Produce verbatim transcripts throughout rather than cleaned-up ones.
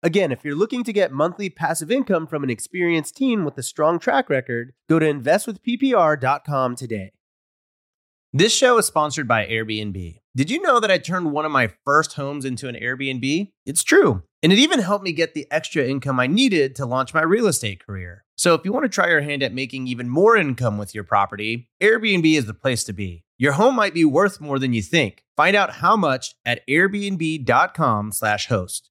Again, if you're looking to get monthly passive income from an experienced team with a strong track record, go to invest with P P R dot com today. This show is sponsored by Airbnb. Did you know that I turned one of my first homes into an Airbnb? It's true. And it even helped me get the extra income I needed to launch my real estate career. So if you want to try your hand at making even more income with your property, Airbnb is the place to be. Your home might be worth more than you think. Find out how much at airbnb dot com slash host.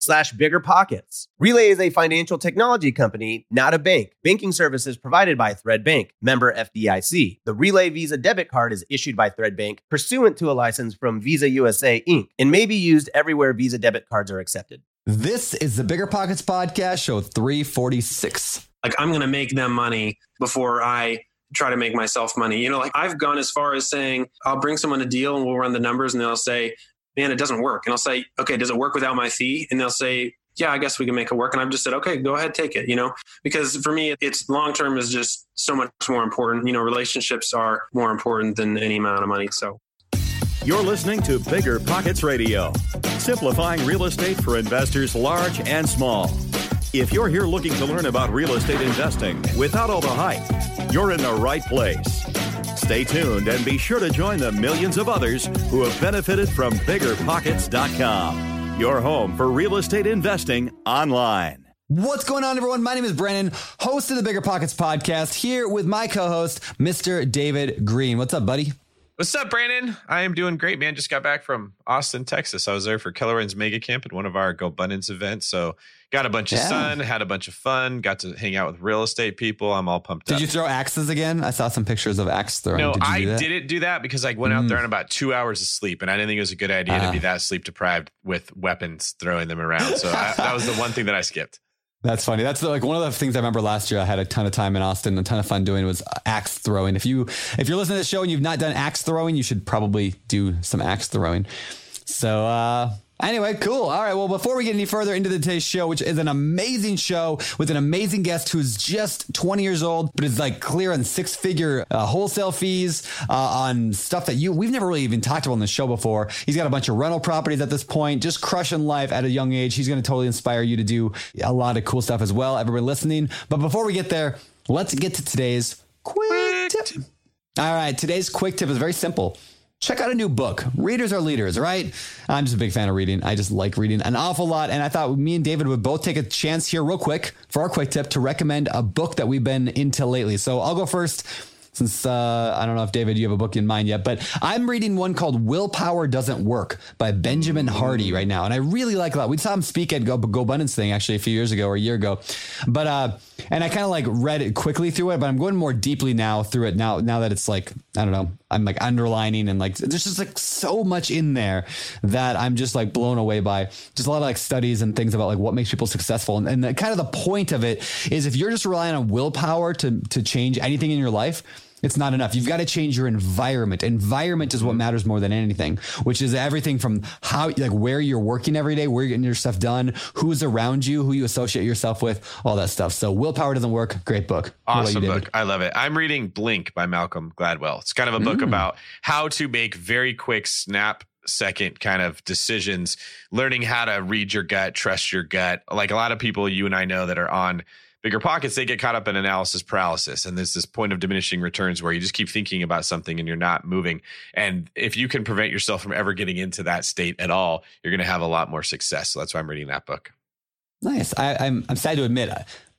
slash bigger pockets. Relay is a financial technology company, not a bank. Banking services provided by Thread Bank, member F D I C. The Relay Visa debit card is issued by Thread Bank pursuant to a license from Visa U S A, Incorporated and may be used everywhere Visa debit cards are accepted. This is the Bigger Pockets Podcast, show three forty-six. Like, I'm going to make them money before I try to make myself money. You know, like, I've gone as far as saying, I'll bring someone a deal and we'll run the numbers, and they'll say, man, it doesn't work. And I'll say, okay, does it work without my fee? And they'll say, yeah, I guess we can make it work. And I've just said, okay, go ahead, take it, you know, because for me, it's long-term is just so much more important. You know, relationships are more important than any amount of money. So you're listening to Bigger Pockets Radio, simplifying real estate for investors large and small. If you're here looking to learn about real estate investing without all the hype, you're in the right place. Stay tuned and be sure to join the millions of others who have benefited from bigger pockets dot com, your home for real estate investing online. What's going on, everyone? My name is Brandon, host of the Bigger Pockets Podcast, here with my co-host, Mister David Green. What's up, buddy? What's up, Brandon? I am doing great, man. Just got back from Austin, Texas. I was there for Keller Williams Mega Camp at one of our GoBundance events. So got a bunch yeah. of sun, had a bunch of fun, got to hang out with real estate people. I'm all pumped did up. Did you throw axes again? I saw some pictures of axe throwing. No, did I didn't do that because I went mm. out there on about two hours of sleep, and I didn't think it was a good idea uh, to be that sleep deprived with weapons, throwing them around. So I, that was the one thing that I skipped. That's funny. That's like one of the things I remember last year. I had a ton of time in Austin, a ton of fun doing was axe throwing. If you, if you're listening to this show and you've not done axe throwing, you should probably do some axe throwing. So, uh, anyway, cool. All right. Well, before we get any further into today's show, which is an amazing show with an amazing guest who's just twenty years old, but is like clearing six figure uh, wholesale fees uh, on stuff that you, we've never really even talked about on the show before. He's got a bunch of rental properties at this point, just crushing life at a young age. He's going to totally inspire you to do a lot of cool stuff as well. Everybody listening. But before we get there, let's get to today's quick tip. All right. Today's quick tip is very simple. Check out a new book. Readers are leaders, right? I'm just a big fan of reading. I just like reading an awful lot. And I thought me and David would both take a chance here real quick for our quick tip to recommend a book that we've been into lately. So I'll go first since uh, I don't know if, David, you have a book in mind yet, but I'm reading one called Willpower Doesn't Work by Benjamin Hardy right now. And I really like it a lot. We saw him speak at Go GoBundance thing actually a few years ago or a year ago. But uh, And I kind of like read it quickly through it, but I'm going more deeply now through it now, now that it's like, I don't know, I'm like underlining and like, there's just like so much in there that I'm just like blown away by. Just a lot of like studies and things about like what makes people successful. And, and the, kind of the point of it is, if you're just relying on willpower to, to change anything in your life, it's not enough. You've got to change your environment. Environment is what matters more than anything, which is everything from how, like where you're working every day, where you're getting your stuff done, who's around you, who you associate yourself with, all that stuff. So Willpower Doesn't Work. Great book. Awesome book. I love it. I'm reading Blink by Malcolm Gladwell. It's kind of a book mm. about how to make very quick snap second kind of decisions, learning how to read your gut, trust your gut. Like a lot of people you and I know that are on BiggerPockets, they get caught up in analysis paralysis. And there's this point of diminishing returns where you just keep thinking about something and you're not moving. And if you can prevent yourself from ever getting into that state at all, you're going to have a lot more success. So that's why I'm reading that book. Nice. I, I'm I'm sad to admit,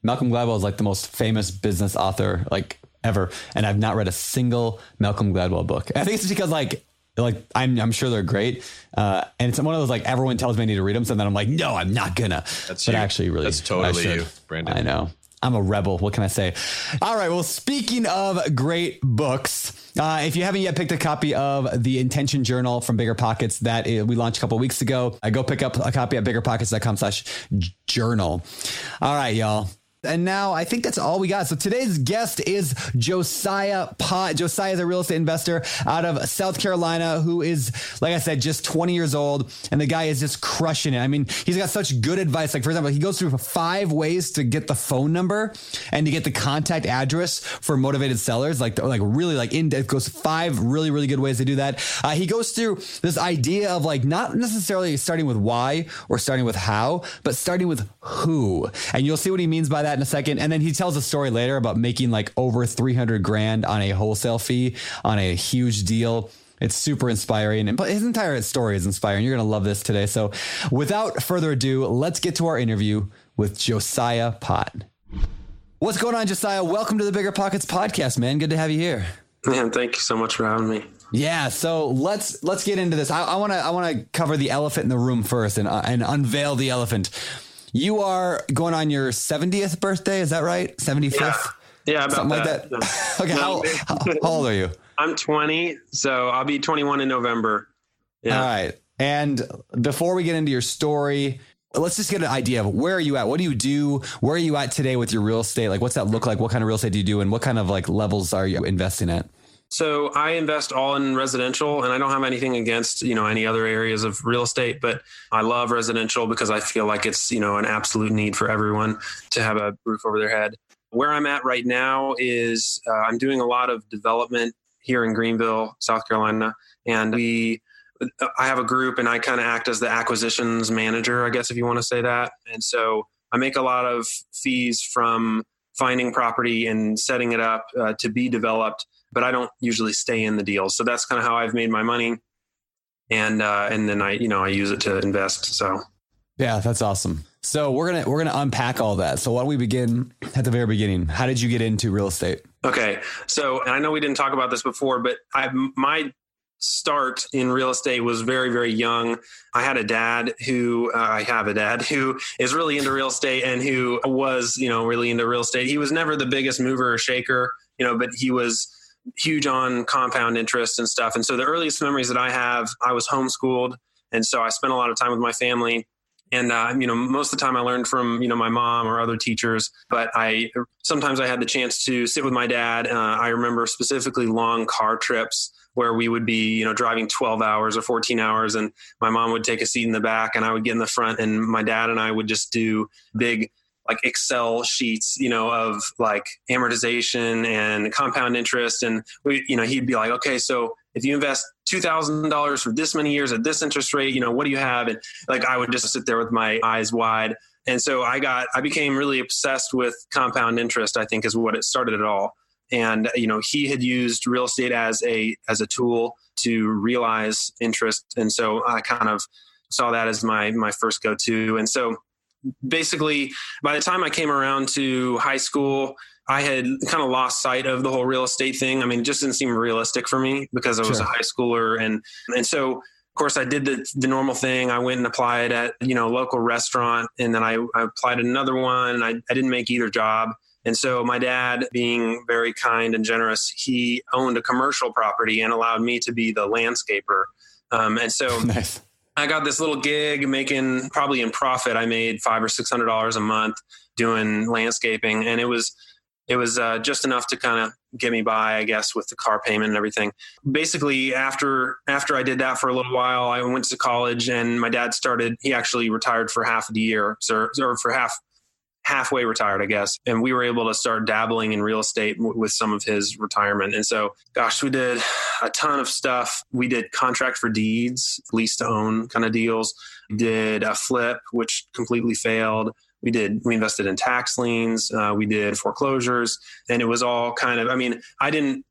Malcolm Gladwell is like the most famous business author like ever. And I've not read a single Malcolm Gladwell book. I think it's because like, like I'm I'm sure they're great. Uh, and it's one of those like everyone tells me I need to read them. So then I'm like, no, I'm not gonna. That's but you. actually really. That's totally you, Brandon. I know. I'm a rebel. What can I say? All right. Well, speaking of great books, uh, if you haven't yet picked a copy of the Intention Journal from BiggerPockets that is, we launched a couple of weeks ago, I go pick up a copy at biggerpockets.com slash journal. All right, y'all. And now I think that's all we got. So today's guest is Josiah Pott. Josiah is a real estate investor out of South Carolina who is, like I said, just twenty years old. And the guy is just crushing it. I mean, he's got such good advice. Like, for example, he goes through five ways to get the phone number and to get the contact address for motivated sellers. Like, like really like in depth goes five really, really good ways to do that. Uh, he goes through this idea of like not necessarily starting with why or starting with how, but starting with who. And you'll see what he means by that in a second. And then he tells a story later about making like over three hundred grand on a wholesale fee on a huge deal. It's super inspiring. And his entire story is inspiring. You're going to love this today. So without further ado, let's get to our interview with Josiah Pott. What's going on, Josiah? Welcome to the BiggerPockets podcast, man. Good to have you here. Man, thank you so much for having me. Yeah. So let's, let's get into this. I want to, I want to cover the elephant in the room first and, uh, and unveil the elephant. You are going on your seventieth birthday. Is that right? seventy-fifth? Yeah, yeah about something that. like that. Okay. How, how, how old are you? I'm twenty. So I'll be twenty-one in November. Yeah. All right. And before we get into your story, let's just get an idea of where are you at? What do you do? Where are you at today with your real estate? Like, what's that look like? What kind of real estate do you do? And what kind of like levels are you investing at? So I invest all in residential, and I don't have anything against, you know, any other areas of real estate, but I love residential because I feel like it's, you know, an absolute need for everyone to have a roof over their head. Where I'm at right now is uh, I'm doing a lot of development here in Greenville, South Carolina, and we, I have a group and I kind of act as the acquisitions manager, I guess, if you want to say that. And so I make a lot of fees from finding property and setting it up uh, to be developed, but I don't usually stay in the deal. So that's kind of how I've made my money. And, uh, and then I, you know, I use it to invest. So. Yeah, that's awesome. So we're going to, we're going to unpack all that. So why don't we begin at the very beginning? How did you get into real estate? Okay. So, and I know we didn't talk about this before, but I, my start in real estate was very, very young. I had a dad who, uh, I have a dad who is really into real estate and who was, you know, really into real estate. He was never the biggest mover or shaker, you know, but he was huge on compound interest and stuff. And so the earliest memories that I have, I was homeschooled. And so I spent a lot of time with my family. And, uh, you know, most of the time I learned from, you know, my mom or other teachers, but I, sometimes I had the chance to sit with my dad. Uh, I remember specifically long car trips where we would be, you know, driving twelve hours or fourteen hours. And my mom would take a seat in the back and I would get in the front, and my dad and I would just do big like Excel sheets, you know, of like amortization and compound interest. And we, you know, he'd be like, okay, so if you invest two thousand dollars for this many years at this interest rate, you know, what do you have? And like, I would just sit there with my eyes wide. And so I got, I became really obsessed with compound interest, I think is what it started it all. And, you know, he had used real estate as a, as a tool to realize interest. And so I kind of saw that as my, my first go-to. And so basically, by the time I came around to high school, I had kind of lost sight of the whole real estate thing. I mean, it just didn't seem realistic for me because I was sure. a high schooler. And, and so, of course, I did the, the normal thing. I went and applied at, you know, a local restaurant, and then I, I applied at another one, and I, I didn't make either job. And so my dad, being very kind and generous, he owned a commercial property and allowed me to be the landscaper. Um, and so nice. I got this little gig making, probably in profit, I made five or six hundred dollars a month doing landscaping. And it was, it was uh, just enough to kind of get me by, I guess, with the car payment and everything. Basically, after after I did that for a little while, I went to college and my dad started, he actually retired for half of the year, or, or for half, halfway retired, I guess. And we were able to start dabbling in real estate w- with some of his retirement. And so, gosh, we did a ton of stuff. We did contract for deeds, lease to own kind of deals. We did a flip, which completely failed. We did, we invested in tax liens. Uh, we did foreclosures, and it was all kind of, I mean, I didn't,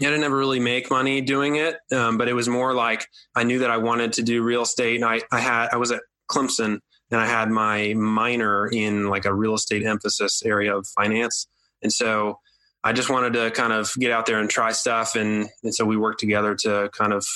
I didn't ever really make money doing it. Um, but it was more like, I knew that I wanted to do real estate, and I, I had, I was at Clemson, and I had my minor in like a real estate emphasis area of finance. And so I just wanted to kind of get out there and try stuff. And, and so we worked together to kind of,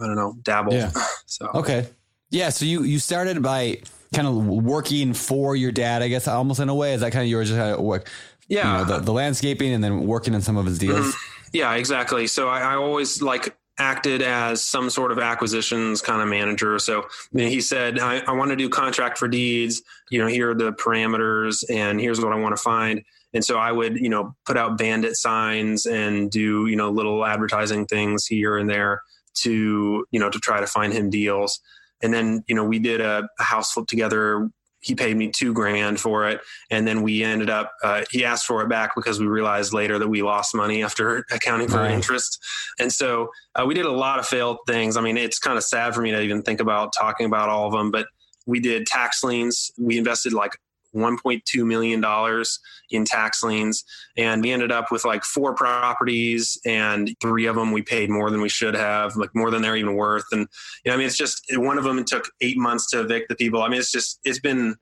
I don't know, dabble. Yeah. So, okay. Yeah. So you, you started by kind of working for your dad, I guess, almost in a way. Is that kind of yours? How it worked? Yeah. You know, the, the landscaping and then working on some of his deals. Mm-hmm. Yeah, exactly. So I, I always like acted as some sort of acquisitions kind of manager. So I mean, he said, I, I want to do contract for deeds. You know, here are the parameters and here's what I want to find. And so I would, you know, put out bandit signs and do, you know, little advertising things here and there to, you know, to try to find him deals. And then, you know, we did a, a house flip together. He paid me two grand for it. And then we ended up, uh, he asked for it back because we realized later that we lost money after accounting for right. interest. And so uh, we did a lot of failed things. I mean, it's kind of sad for me to even think about talking about all of them, but we did tax liens. We invested like one point two million dollars in tax liens. And we ended up with like four properties, and three of them we paid more than we should have, like more than they're even worth. And, you know, I mean, it's just, one of them took eight months to evict the people. I mean, it's just, it's been,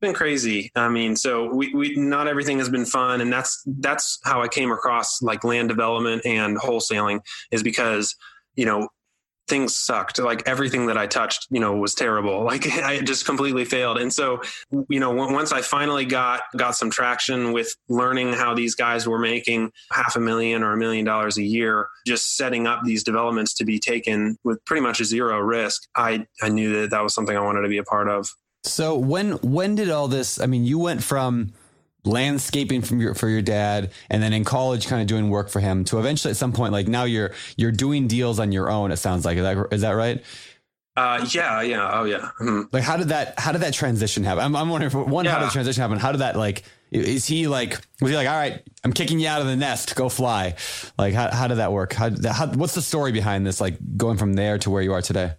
been crazy. I mean, so we, we, not everything has been fun. And that's, that's how I came across like land development and wholesaling, is because, you know, things sucked. Like everything that I touched, you know, was terrible. Like I just completely failed. And so, you know, once I finally got, got some traction with learning how these guys were making half a million or a million dollars a year, just setting up these developments to be taken with pretty much zero risk, I, I knew that that was something I wanted to be a part of. So when, when did all this, I mean, you went from landscaping from your, for your dad, and then in college kind of doing work for him, to eventually at some point, like now you're, you're doing deals on your own. It sounds like, is that, is that right? Uh, yeah, yeah. Oh yeah. Mm-hmm. Like how did that, how did that transition happen? I'm, I'm wondering, one, yeah. how did the transition happen? How did that, like, is he like, was he like, all right, I'm kicking you out of the nest, go fly. Like how, how did that work? How, how, what's the story behind this? Like going from there to where you are today?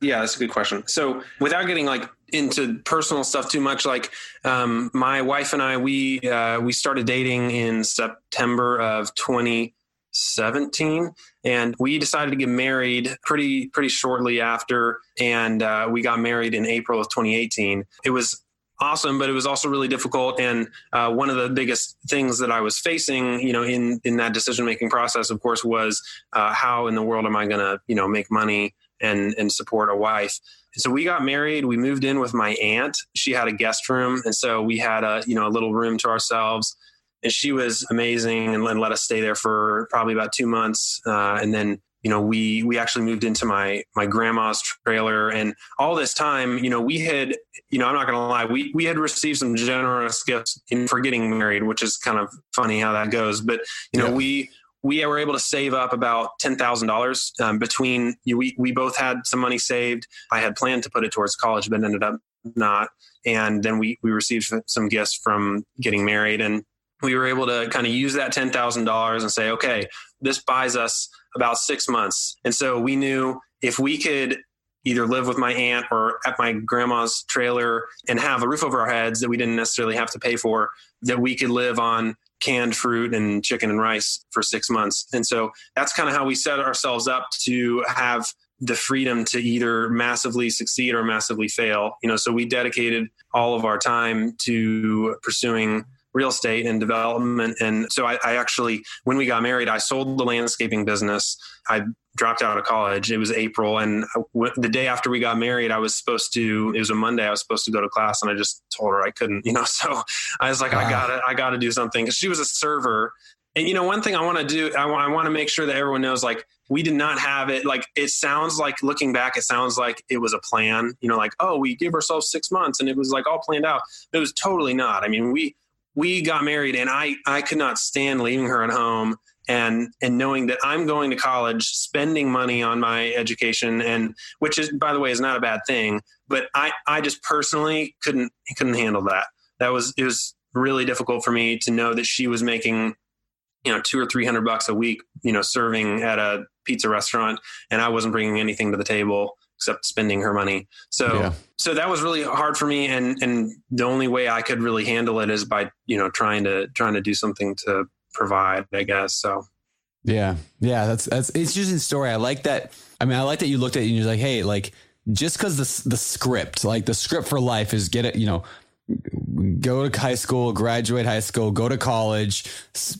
Yeah, that's a good question. So without getting like into personal stuff too much, like um, my wife and I, we uh, we started dating in September of twenty seventeen, and we decided to get married pretty pretty shortly after, and uh, we got married in April of twenty eighteen. It was awesome, but it was also really difficult. And uh, one of the biggest things that I was facing, you know, in in that decision making process, of course, was uh, how in the world am I going to, you know, make money and and support a wife. So we got married, we moved in with my aunt. She had a guest room. And so we had a, you know, a little room to ourselves, and she was amazing and let, let us stay there for probably about two months. Uh, and then, you know, we, we actually moved into my, my grandma's trailer. And all this time, you know, we had, you know, I'm not going to lie, we, we had received some generous gifts in, for getting married, which is kind of funny how that goes. But, you know, yeah. we, we were able to save up about ten thousand dollars um, between, we, we both had some money saved. I had planned to put it towards college, but ended up not. And then we, we received some gifts from getting married, and we were able to kind of use that ten thousand dollars and say, okay, this buys us about six months. And so we knew if we could either live with my aunt or at my grandma's trailer and have a roof over our heads that we didn't necessarily have to pay for, that we could live on canned fruit and chicken and rice for six months. And so that's kind of how we set ourselves up to have the freedom to either massively succeed or massively fail. You know, so we dedicated all of our time to pursuing real estate and development. And so I, I actually, when we got married, I sold the landscaping business. I dropped out of college. It was April. And I, w- the day after we got married, I was supposed to, it was a Monday, I was supposed to go to class, and I just told her I couldn't, you know? So I was like, wow. I gotta, I gotta do something. Cause she was a server. And you know, one thing I want to do, I, w- I want to make sure that everyone knows, like, we did not have it. Like, it sounds like, looking back, it sounds like it was a plan, you know, like, oh, we give ourselves six months and it was like all planned out. It was totally not. I mean, we, we got married, and I, I could not stand leaving her at home and, and knowing that I'm going to college, spending money on my education, and which is, by the way, is not a bad thing, but I, I just personally couldn't, couldn't handle that. That was, it was really difficult for me to know that she was making, you know, two or three hundred bucks a week, you know, serving at a pizza restaurant, and I wasn't bringing anything to the table except spending her money. So, yeah. so that was really hard for me. And, and the only way I could really handle it is by, you know, trying to, trying to do something to provide, I guess. So. Yeah. Yeah. That's, that's, it's just an story. I like that. I mean, I like that you looked at it and you're like, hey, like, just cause the, the script, like the script for life is get it, you know, go to high school, graduate high school, go to college,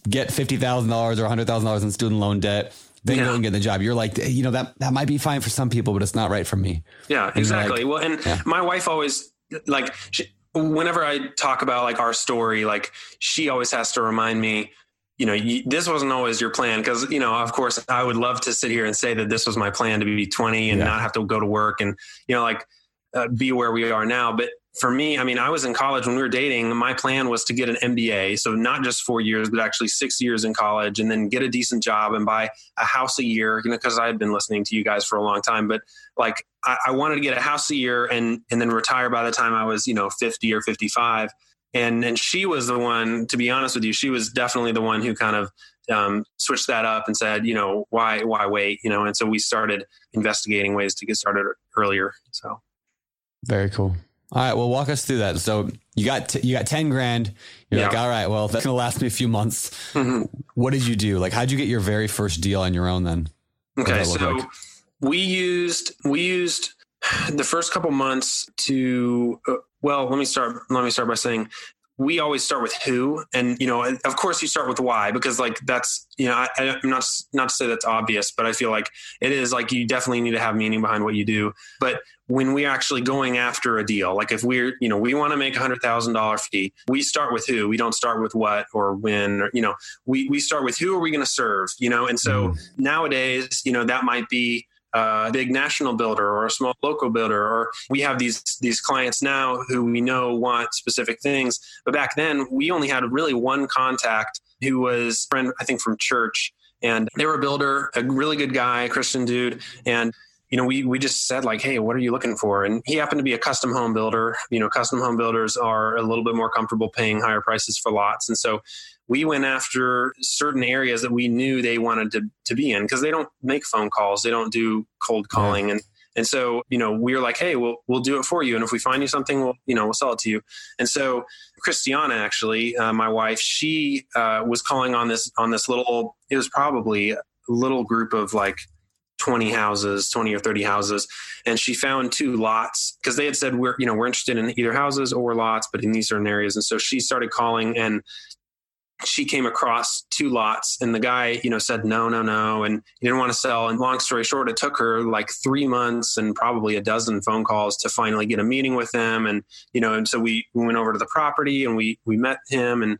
get fifty thousand dollars or a hundred thousand dollars in student loan debt. Then yeah. go and get the job. You're like, you know, that, that might be fine for some people, but it's not right for me. Yeah, and exactly. Like, well, and yeah. my wife always, like, she, whenever I talk about like our story, like, she always has to remind me, you know, you, this wasn't always your plan. Cause, you know, of course I would love to sit here and say that this was my plan to be twenty and yeah. not have to go to work and, you know, like uh, be where we are now. But for me, I mean, I was in college when we were dating. My plan was to get an M B A. So not just four years, but actually six years in college, and then get a decent job and buy a house a year, you know, because I had been listening to you guys for a long time. But like, I, I wanted to get a house a year and and then retire by the time I was, you know, fifty or fifty-five. And and she was the one, to be honest with you, she was definitely the one who kind of um, switched that up and said, you know, why, why wait? You know, and so we started investigating ways to get started earlier. So. Very cool. All right. Well, walk us through that. So you got, t- you got ten grand. You're yeah. like, all right, well, that's going to last me a few months. Mm-hmm. What did you do? Like, how'd you get your very first deal on your own then? Okay. So like? we used, we used the first couple months to, uh, well, let me start, let me start by saying we always start with who, and, you know, of course you start with why, because like, that's, you know, I, I'm not, not to say that's obvious, but I feel like it is, like, you definitely need to have meaning behind what you do. But when we're actually going after a deal, like if we're, you know, we want to make a hundred thousand dollar fee, we start with who. We don't start with what or when, or, you know, we, we start with who are we going to serve, you know? And so mm-hmm. nowadays, you know, that might be a big national builder or a small local builder, or we have these, these clients now who we know want specific things. But back then we only had really one contact who was a friend, I think, from church, and they were a builder, a really good guy, a Christian dude. And, you know, we, we just said like, hey, what are you looking for? And he happened to be a custom home builder. You know, custom home builders are a little bit more comfortable paying higher prices for lots. And so we went after certain areas that we knew they wanted to, to be in, because they don't make phone calls. They don't do cold calling. Yeah. And, and so, you know, we were like, hey, we'll, we'll do it for you. And if we find you something, we'll, you know, we'll sell it to you. And so Christiana, actually, uh, my wife, she uh, was calling on this, on this little, it was probably a little group of like twenty houses, twenty or thirty houses. And she found two lots, because they had said, we're, you know, we're interested in either houses or lots, but in these certain areas. And so she started calling, and she came across two lots, and the guy, you know, said, no, no, no. And he didn't want to sell. And long story short, it took her like three months and probably a dozen phone calls to finally get a meeting with them. And, you know, and so we, we went over to the property, and we, we met him, and,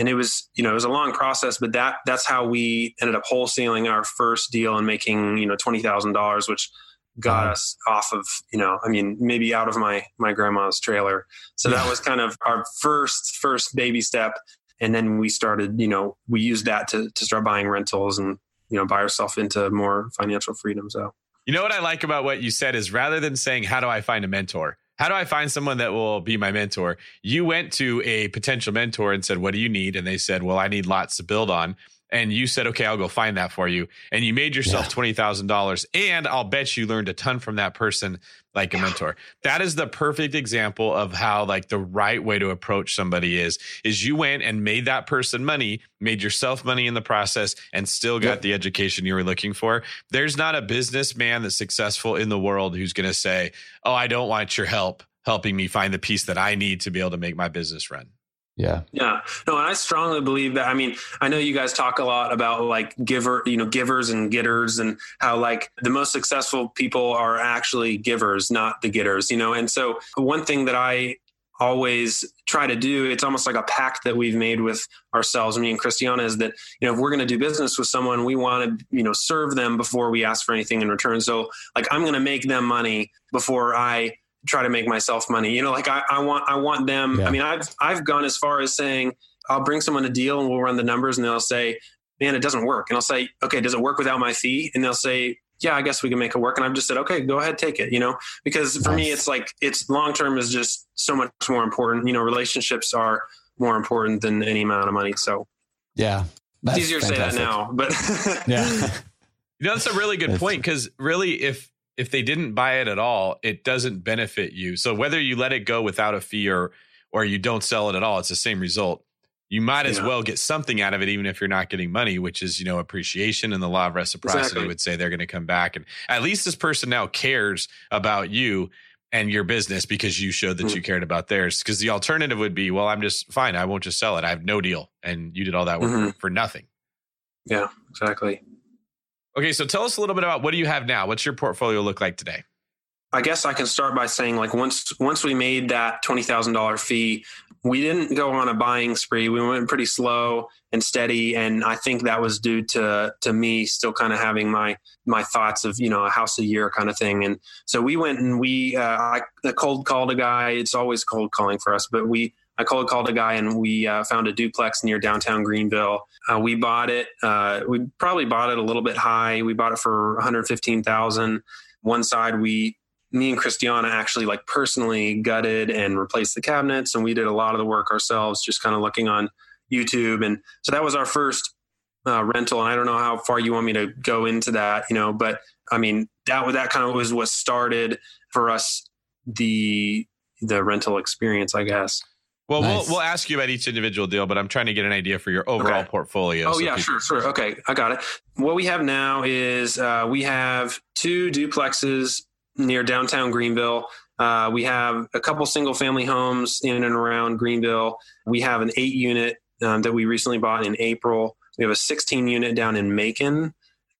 and it was, you know, it was a long process, but that, that's how we ended up wholesaling our first deal and making, you know, twenty thousand dollars, which got us off of, you know, I mean, maybe out of my, my grandma's trailer. So that was kind of our first, first baby step. And then we started, you know, we used that to, to start buying rentals and, you know, buy ourselves into more financial freedom. So, you know, what I like about what you said is, rather than saying, how do I find a mentor? How do I find someone that will be my mentor? You went to a potential mentor and said, what do you need? And they said, well, I need lots to build on. And you said, okay, I'll go find that for you. And you made yourself yeah. twenty thousand dollars. And I'll bet you learned a ton from that person, like a yeah. mentor. That is the perfect example of how like the right way to approach somebody is, is you went and made that person money, made yourself money in the process, and still got yep. the education you were looking for. There's not a businessman that's successful in the world who's going to say, oh, I don't want your help helping me find the piece that I need to be able to make my business run. Yeah. Yeah. No, and I strongly believe that. I mean, I know you guys talk a lot about like giver, you know, givers and getters, and how like the most successful people are actually givers, not the getters, you know? And so one thing that I always try to do, it's almost like a pact that we've made with ourselves, me and Christiana, is that, you know, if we're going to do business with someone, we want to, you know, serve them before we ask for anything in return. So like, I'm going to make them money before I try to make myself money, you know, like I, I want, I want them. Yeah. I mean, I've, I've gone as far as saying, I'll bring someone a deal and we'll run the numbers, and they'll say, man, it doesn't work. And I'll say, okay, does it work without my fee? And they'll say, yeah, I guess we can make it work. And I've just said, okay, go ahead, take it, you know, because for nice. me, it's like, it's long-term is just so much more important. You know, relationships are more important than any amount of money. So yeah, it's easier to fantastic. say that now, but yeah, that's a really good point. Cause really, if, if they didn't buy it at all, it doesn't benefit you. So whether you let it go without a fee or, or you don't sell it at all, it's the same result. You might as yeah. well get something out of it, even if you're not getting money, which is, you know, appreciation and the law of reciprocity exactly. would say they're going to come back. And at least this person now cares about you and your business because you showed that mm. you cared about theirs. Because the alternative would be, well, I'm just fine. I won't just sell it. I have no deal. And you did all that work mm-hmm. for nothing. Yeah, exactly. Okay, so tell us a little bit about what do you have now? What's your portfolio look like today? I guess I can start by saying, like, once once we made that twenty thousand dollars fee, we didn't go on a buying spree. We went pretty slow and steady, and I think that was due to to me still kind of having my my thoughts of, you know, a house a year kind of thing. And so we went and we uh, I cold called a guy. It's always cold calling for us, but we. I cold called a guy and we uh, found a duplex near downtown Greenville. Uh, we bought it. Uh, we probably bought it a little bit high. We bought it for one hundred fifteen thousand dollars. One side, we, me and Christiana actually like personally gutted and replaced the cabinets. And we did a lot of the work ourselves, just kind of looking on YouTube. And so that was our first uh, rental. And I don't know how far you want me to go into that, you know, but I mean, that that kind of was what started for us, the the rental experience, I guess. Well, nice. we'll we'll ask you about each individual deal, but I'm trying to get an idea for your overall okay. portfolio. Oh, so yeah, people- sure, sure. Okay, I got it. What we have now is uh, we have two duplexes near downtown Greenville. Uh, we have a couple single-family homes in and around Greenville. We have an eight-unit um, that we recently bought in April. We have a sixteen-unit down in Macon,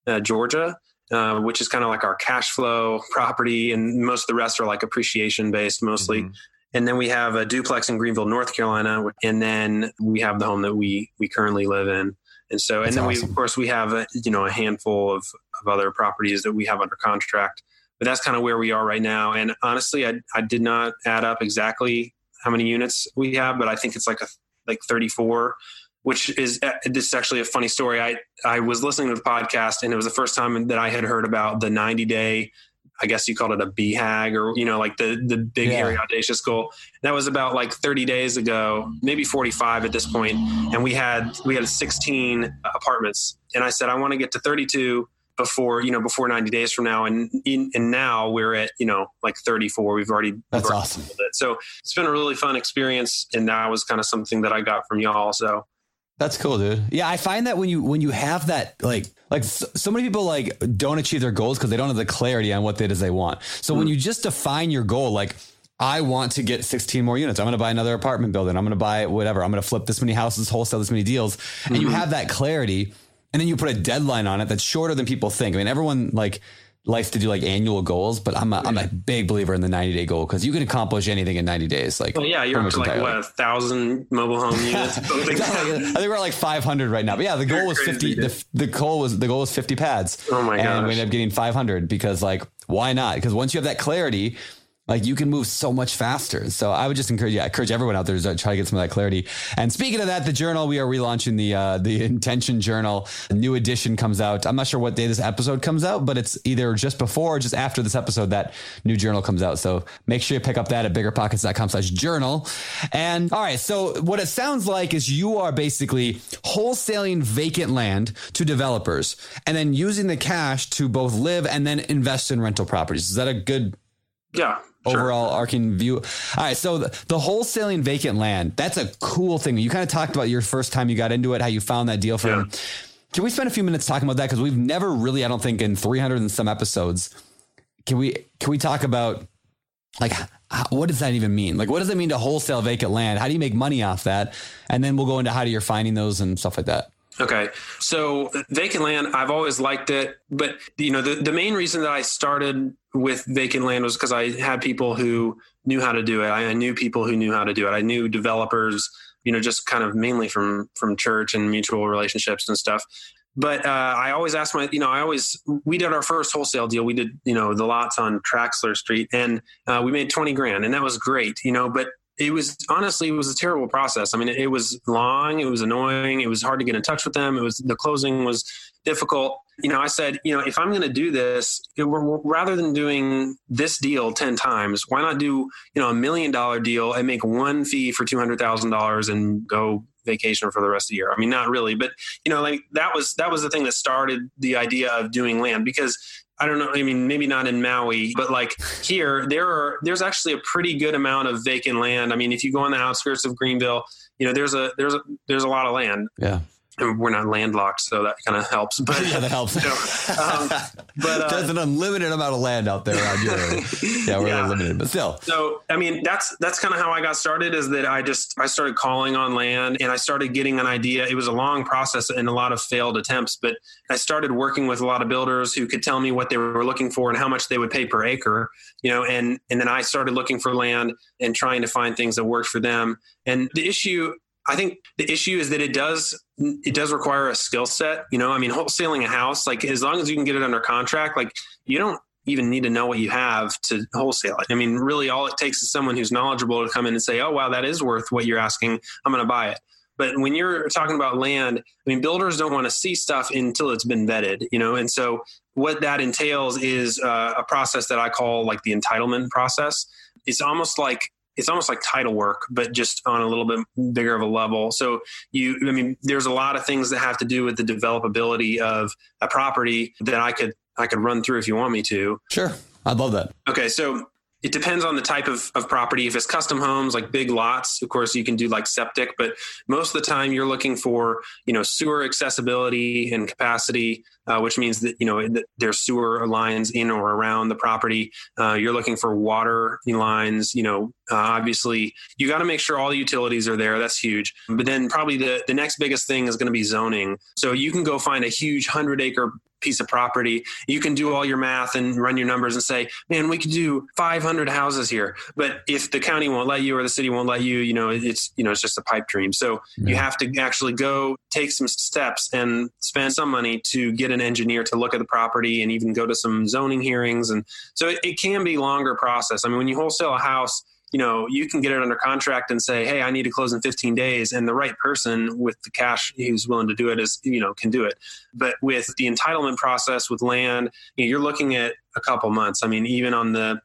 uh, Georgia, uh, which is kind of like our cash flow property, and most of the rest are like appreciation-based mostly. Mm-hmm. And then we have a duplex in Greenville, North Carolina. And then we have the home that we, we currently live in. And so, That's and then awesome. we, of course, we have, a, you know, a handful of, of other properties that we have under contract, but that's kind of where we are right now. And honestly, I, I did not add up exactly how many units we have, but I think it's like a, like thirty-four, which is, this is actually a funny story. I, I was listening to the podcast, and it was the first time that I had heard about the ninety day, I guess you called it a B HAG, or, you know, like the, the big, yeah. hairy, audacious goal. That was about like thirty days ago, maybe forty-five at this point. And we had, we had sixteen apartments, and I said, I want to get to thirty-two before, you know, before ninety days from now. And, in, and now we're at, you know, like thirty-four, we've already, that's we've already awesome. It. So it's been a really fun experience. And that was kind of something that I got from y'all. So that's cool, dude. Yeah. I find that when you, when you have that, like, Like so many people like don't achieve their goals because they don't have the clarity on what it is they want. So mm-hmm. when you just define your goal, like I want to get sixteen more units, I'm going to buy another apartment building, I'm going to buy whatever, I'm going to flip this many houses, wholesale this many deals. Mm-hmm. And you have that clarity, and then you put a deadline on it that's shorter than people think. I mean, everyone like likes to do like annual goals, but I'm a, I'm a big believer in the ninety day goal, because you can accomplish anything in ninety days. Like, well, yeah, you're up to like what, a thousand mobile home units. Exactly. I think we're at like five hundred right now. But yeah, the goal was fifty. The, the goal was the goal was fifty pads. Oh my god! And we ended up getting five hundred because like, why not? Because once you have that clarity, like you can move so much faster. So I would just encourage you, yeah, encourage everyone out there to try to get some of that clarity. And speaking of that, the journal, we are relaunching the, uh, the Intention Journal. A new edition comes out. I'm not sure what day this episode comes out, but it's either just before or just after this episode, that new journal comes out. So make sure you pick up that at biggerpockets.com slash journal. And all right. So what it sounds like is you are basically wholesaling vacant land to developers and then using the cash to both live and then invest in rental properties. Is that a good, yeah, overall sure. arcing view? All right. So the, the wholesaling vacant land, that's a cool thing. You kind of talked about your first time you got into it, how you found that deal for yeah. Can we spend a few minutes talking about that? Because we've never really, I don't think in three hundred and some episodes, can we, can we talk about like, what does that even mean? Like, what does it mean to wholesale vacant land? How do you make money off that? And then we'll go into how you're finding those and stuff like that. Okay. So vacant land, I've always liked it, but you know, the, the main reason that I started with vacant land was because I had people who knew how to do it. I, I knew people who knew how to do it. I knew developers, you know, just kind of mainly from, from church and mutual relationships and stuff. But uh, I always asked my, you know, I always, we did our first wholesale deal. We did, you know, the lots on Traxler Street, and uh, we made twenty grand, and that was great, you know, but it was honestly, it was a terrible process. I mean, it, it was long, it was annoying. It was hard to get in touch with them. It was, the closing was difficult. You know, I said, you know, if I'm going to do this, it, we're, rather than doing this deal ten times, why not do, you know, a million dollar deal and make one fee for two hundred thousand dollars and go vacation for the rest of the year? I mean, not really, but you know, like that was, that was the thing that started the idea of doing land, because I don't know. I mean, maybe not in Maui, but like here, there are, there's actually a pretty good amount of vacant land. I mean, if you go on the outskirts of Greenville, you know, there's a, there's a, there's a lot of land. Yeah. And we're not landlocked, so that kind of helps. But yeah, that helps. You know, um, but uh, there's an unlimited amount of land out there around your area. Yeah, we're yeah. unlimited, but still. So, I mean, that's that's kind of how I got started. Is that I just I started calling on land, and I started getting an idea. It was a long process and a lot of failed attempts, but I started working with a lot of builders who could tell me what they were looking for and how much they would pay per acre. You know, and and then I started looking for land and trying to find things that worked for them. And the issue. I think the issue is that it does it does require a skill set. You know, I mean, wholesaling a house, like as long as you can get it under contract, like you don't even need to know what you have to wholesale it. I mean, really all it takes is someone who's knowledgeable to come in and say, oh, wow, that is worth what you're asking. I'm going to buy it. But when you're talking about land, I mean, builders don't want to see stuff until it's been vetted, you know? And so what that entails is uh, a process that I call like the entitlement process. It's almost like It's almost like title work, but just on a little bit bigger of a level. So you, I mean, there's a lot of things that have to do with the developability of a property that I could, I could run through if you want me to. Sure. I'd love that. Okay. So it depends on the type of, of property. If it's custom homes, like big lots, of course you can do like septic, but most of the time you're looking for, you know, sewer accessibility and capacity, uh, which means that, you know, there's sewer lines in or around the property. Uh, you're looking for water lines, you know, uh, obviously you got to make sure all the utilities are there. That's huge. But then probably the, the next biggest thing is going to be zoning. So you can go find a huge hundred acre piece of property. You can do all your math and run your numbers and say, man, we could do five hundred houses here. But if the county won't let you or the city won't let you, you know, it's, you know, it's just a pipe dream. So yeah. You have to actually go take some steps and spend some money to get an engineer to look at the property and even go to some zoning hearings. And so it, it can be a longer process. I mean, when you wholesale a house, you know, you can get it under contract and say, hey, I need to close in fifteen days. And the right person with the cash who's willing to do it is, you know, can do it. But with the entitlement process with land, you know, you're looking at a couple months. I mean, even on the,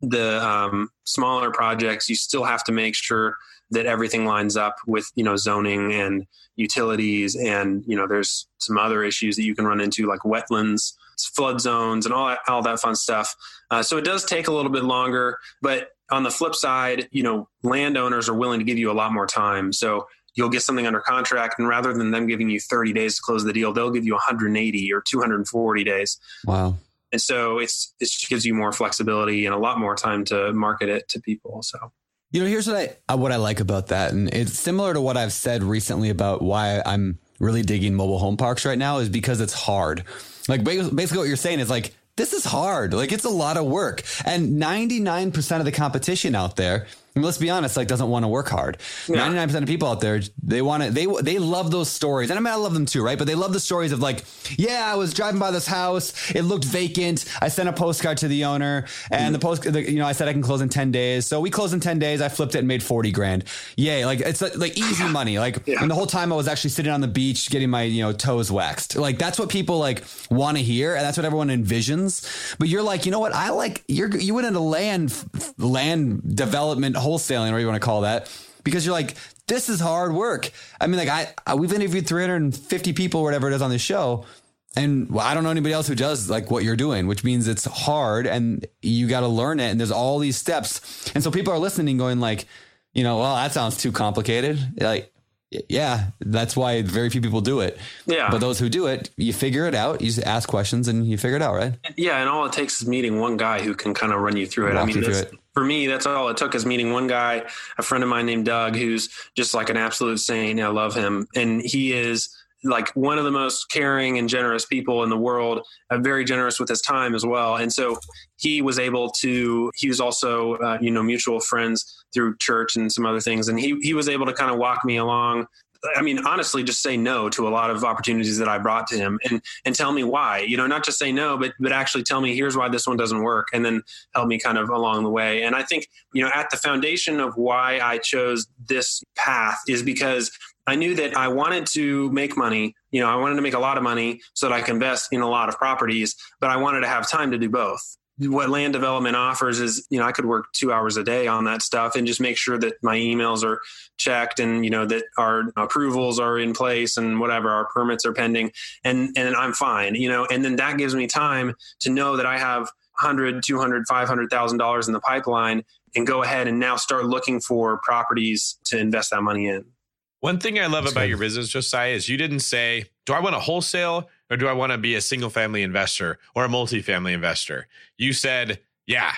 the um, smaller projects, you still have to make sure that everything lines up with, you know, zoning and utilities. And, you know, there's some other issues that you can run into like wetlands, flood zones, and all that, all that fun stuff. Uh, so it does take a little bit longer, but on the flip side, you know, landowners are willing to give you a lot more time. So you'll get something under contract, and rather than them giving you thirty days to close the deal, they'll give you one hundred eighty or two hundred forty days. Wow. And so it's, it gives you more flexibility and a lot more time to market it to people. So, you know, here's what I, what I like about that. And it's similar to what I've said recently about why I'm really digging mobile home parks right now, is because it's hard. Like basically what you're saying is like, this is hard. Like it's a lot of work, and ninety-nine percent of the competition out there, I mean, let's be honest, like doesn't want to work hard. Yeah. ninety-nine percent of people out there, they want to, they, they love those stories. And I mean, I love them too, right? But they love the stories of like, yeah, I was driving by this house. It looked vacant. I sent a postcard to the owner, and mm-hmm. the post, the, you know, I said, I can close in ten days. So we closed in ten days. I flipped it and made forty grand. Yay. Like it's like, like easy money. Like, yeah. And the whole time I was actually sitting on the beach getting my, you know, toes waxed. Like that's what people like want to hear. And that's what everyone envisions. But you're like, you know what? I like you're, you went into land, land development, wholesaling, whatever you want to call that, because you're like, this is hard work. I mean, like I, I we've interviewed three hundred fifty people or whatever it is on this show, and I don't know anybody else who does like what you're doing, which means it's hard and you got to learn it. And there's all these steps. And so people are listening going like, you know, well, that sounds too complicated. Like, yeah, that's why very few people do it. Yeah. But those who do it, you figure it out. You just ask questions and you figure it out, right? Yeah. And all it takes is meeting one guy who can kind of run you through it. Walk I mean, you that's, through it. For me, that's all it took is meeting one guy, a friend of mine named Doug, who's just like an absolute saint. I love him. And he is like one of the most caring and generous people in the world, uh, very generous with his time as well. And so he was able to, he was also, uh, you know, mutual friends through church and some other things. And he, he was able to kind of walk me along. I mean, honestly, just say no to a lot of opportunities that I brought to him and, and tell me why, you know, not just say no, but, but actually tell me here's why this one doesn't work. And then help me kind of along the way. And I think, you know, at the foundation of why I chose this path is because I knew that I wanted to make money. You know, I wanted to make a lot of money so that I can invest in a lot of properties, but I wanted to have time to do both. What land development offers is, you know, I could work two hours a day on that stuff and just make sure that my emails are checked and, you know, that our approvals are in place and whatever, our permits are pending and, and I'm fine, you know, and then that gives me time to know that I have one hundred, two hundred, five hundred thousand dollars in the pipeline and go ahead and now start looking for properties to invest that money in. One thing I love about your business, Josiah, is you didn't say, do I want to wholesale or do I want to be a single family investor or a multifamily investor? You said, yeah,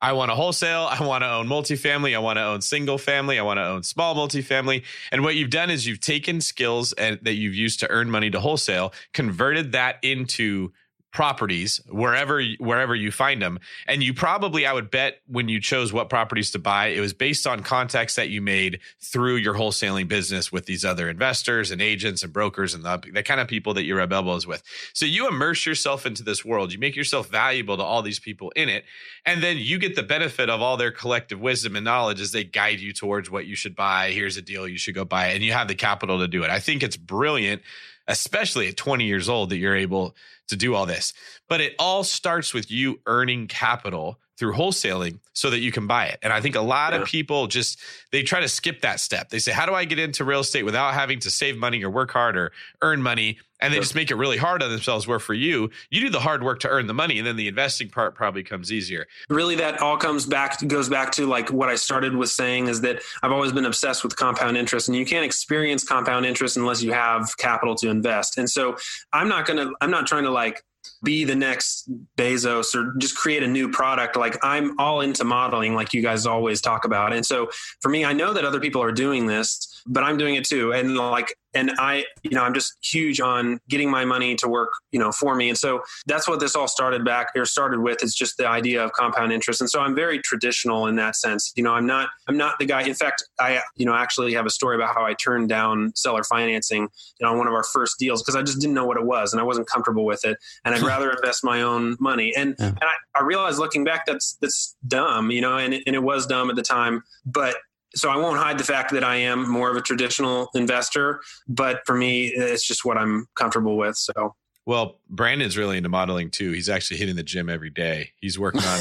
I want to wholesale. I want to own multifamily. I want to own single family. I want to own small multifamily. And what you've done is you've taken skills and, that you've used to earn money to wholesale, converted that into properties wherever wherever you find them. And you probably, I would bet, when you chose what properties to buy, it was based on contacts that you made through your wholesaling business with these other investors and agents and brokers and the, the kind of people that you rub elbows with. So you immerse yourself into this world. You make yourself valuable to all these people in it. And then you get the benefit of all their collective wisdom and knowledge as they guide you towards what you should buy. Here's a deal you should go buy. And you have the capital to do it. I think it's brilliant, especially at twenty years old, that you're able to do all this. But it all starts with you earning capital through wholesaling so that you can buy it. And I think a lot yeah. of people just, they try to skip that step. They say, how do I get into real estate without having to save money or work hard or earn money? And they yeah. just make it really hard on themselves. Where for you, you do the hard work to earn the money. And then the investing part probably comes easier. Really, that all comes back, goes back to like what I started with saying is that I've always been obsessed with compound interest, and you can't experience compound interest unless you have capital to invest. And so I'm not going to, I'm not trying to like be the next Bezos or just create a new product. Like I'm all into modeling, like you guys always talk about. And so for me, I know that other people are doing this, but I'm doing it too. And like, and I, you know, I'm just huge on getting my money to work, you know, for me. And so that's what this all started back or started with. It's just the idea of compound interest. And so I'm very traditional in that sense. You know, I'm not, I'm not the guy. In fact, I, you know, actually have a story about how I turned down seller financing, you know, on one of our first deals, because I just didn't know what it was and I wasn't comfortable with it. And I'd rather invest my own money. And, yeah. and I, I realized looking back, that's, that's dumb, you know, and, and it was dumb at the time, but so I won't hide the fact that I am more of a traditional investor, but for me, it's just what I'm comfortable with. So, well, Brandon's really into modeling too. He's actually hitting the gym every day. He's working on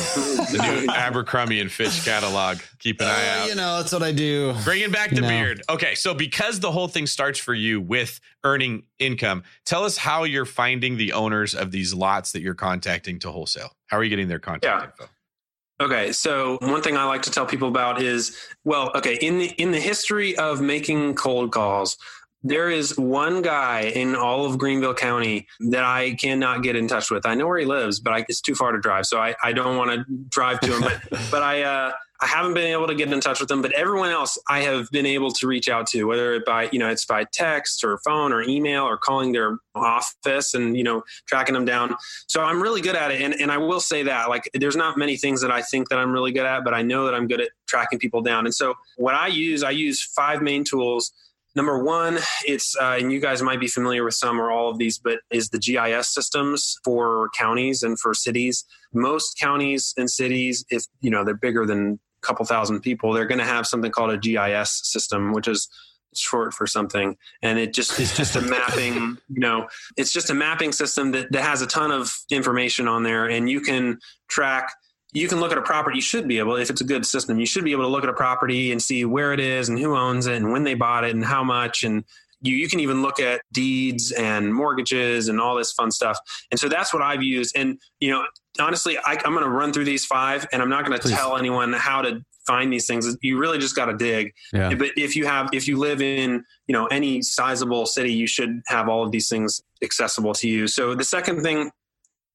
the new Abercrombie and Fitch catalog. Keep an uh, eye out. You know, that's what I do. Bringing back the you know. beard. Okay, so because the whole thing starts for you with earning income, tell us how you're finding the owners of these lots that you're contacting to wholesale. How are you getting their contact yeah. info? Okay. So one thing I like to tell people about is, well, okay, in the, in the history of making cold calls, there is one guy in all of Greenville County that I cannot get in touch with. I know where he lives, but I, it's too far to drive. So I, I don't want to drive to him, but, but I, uh, I haven't been able to get in touch with them, but everyone else I have been able to reach out to, whether it by, you know, it's by text or phone or email or calling their office and, you know, tracking them down. So I'm really good at it. And and I will say that, like, there's not many things that I think that I'm really good at, but I know that I'm good at tracking people down. And so what I use, I use five main tools. Number one, it's, uh, and you guys might be familiar with some or all of these, but is the G I S systems for counties and for cities. Most counties and cities, if, you know, they're bigger than a couple thousand people, they're going to have something called a G I S system, which is short for something. And it just, it's just a mapping, you know, it's just a mapping system that, that has a ton of information on there, and you can track. You can look at a property. You should be able, if it's a good system, you should be able to look at a property and see where it is and who owns it and when they bought it and how much. And you, you can even look at deeds and mortgages and all this fun stuff. And so that's what I've used. And, you know, honestly, I, I'm going to run through these five, and I'm not going to tell anyone how to find these things. You really just got to dig. Yeah. But if you have, if you live in, you know, any sizable city, you should have all of these things accessible to you. So the second thing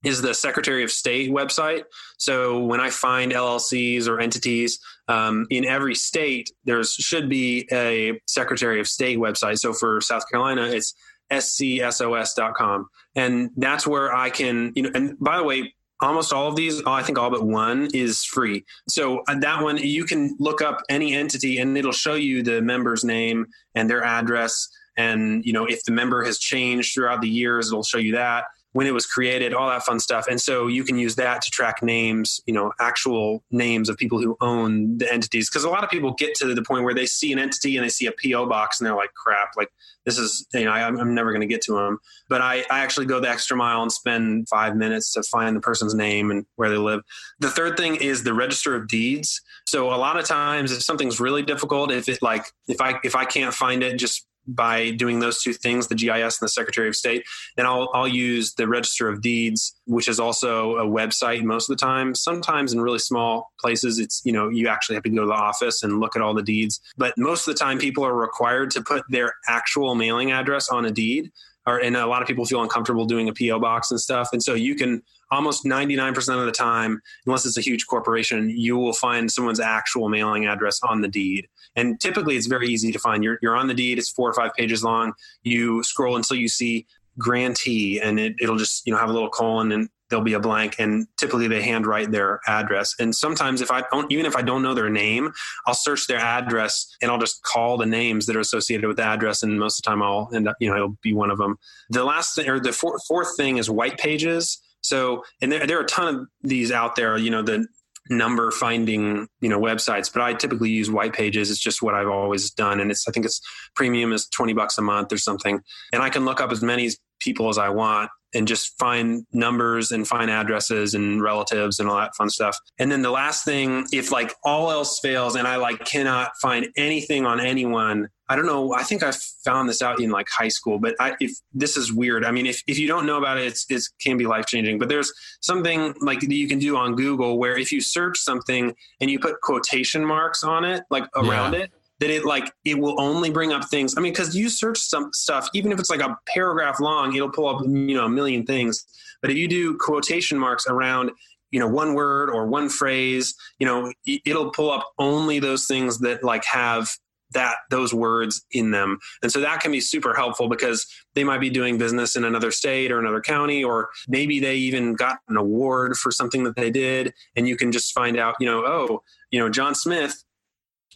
is the Secretary of State website. So when I find L L Cs or entities, um, in every state, there should be a Secretary of State website. So for South Carolina, it's S C S O S dot com. And that's where I can, you know, and by the way, almost all of these, I think all but one is free. So that one, you can look up any entity and it'll show you the member's name and their address. And, you know, if the member has changed throughout the years, it'll show you that, when it was created, all that fun stuff. And so you can use that to track names, you know, actual names of people who own the entities. Because a lot of people get to the point where they see an entity and they see a P O box and they're like, crap, like this is, you know, I, I'm never going to get to them. But I, I actually go the extra mile and spend five minutes to find the person's name and where they live. The third thing is the Register of Deeds. So a lot of times if something's really difficult, if it like, if I, if I can't find it, just by doing those two things, the G I S and the Secretary of State, then I'll, I'll use the Register of Deeds, which is also a website most of the time. Sometimes in really small places, it's, you know, you actually have to go to the office and look at all the deeds. But most of the time, people are required to put their actual mailing address on a deed. Or, and a lot of people feel uncomfortable doing a P O box and stuff. And so you can almost ninety-nine percent of the time, unless it's a huge corporation, you will find someone's actual mailing address on the deed. And typically it's very easy to find. You're, you're on the deed. It's four or five pages long. You scroll until you see grantee and it, it'll just, you know, have a little colon and there'll be a blank, and typically they handwrite their address. And sometimes if I don't, even if I don't know their name, I'll search their address and I'll just call the names that are associated with the address. And most of the time I'll end up, you know, it'll be one of them. The last thing, or the four, fourth thing is White Pages. So, and there, there are a ton of these out there, you know, the number finding, you know, websites, but I typically use White Pages. It's just what I've always done. And it's, I think it's premium is twenty bucks a month or something. And I can look up as many people as I want and just find numbers and find addresses and relatives and all that fun stuff. And then the last thing, if like all else fails and I like cannot find anything on anyone, I don't know, I think I found this out in like high school, but I, if this is weird, I mean, if, if you don't know about it, it's, it can be life-changing, but there's something like that you can do on Google where if you search something and you put quotation marks on it, like around yeah. it, that it like, it will only bring up things. I mean, cause you search some stuff, even if it's like a paragraph long, it'll pull up, you know, a million things. But if you do quotation marks around, you know, one word or one phrase, you know, it'll pull up only those things that like have that, those words in them. And so that can be super helpful because they might be doing business in another state or another county, or maybe they even got an award for something that they did. And you can just find out, you know, oh, you know, John Smith,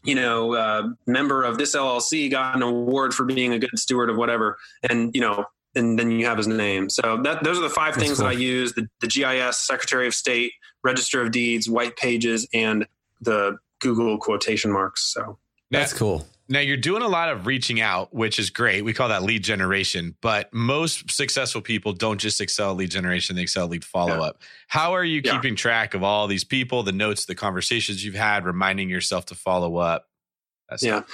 you know, uh, member of this L L C got an award for being a good steward of whatever. And, you know, and then you have his name. So that, those are the five That's things cool. that I use, the, the G I S, Secretary of State, Register of Deeds, White Pages, and the Google quotation marks. So that's cool. Now you're doing a lot of reaching out, which is great. We call that lead generation, but most successful people don't just excel at lead generation, they excel at lead follow-up. Yeah. How are you yeah. keeping track of all these people, the notes, the conversations you've had, reminding yourself to follow up? That's yeah. It.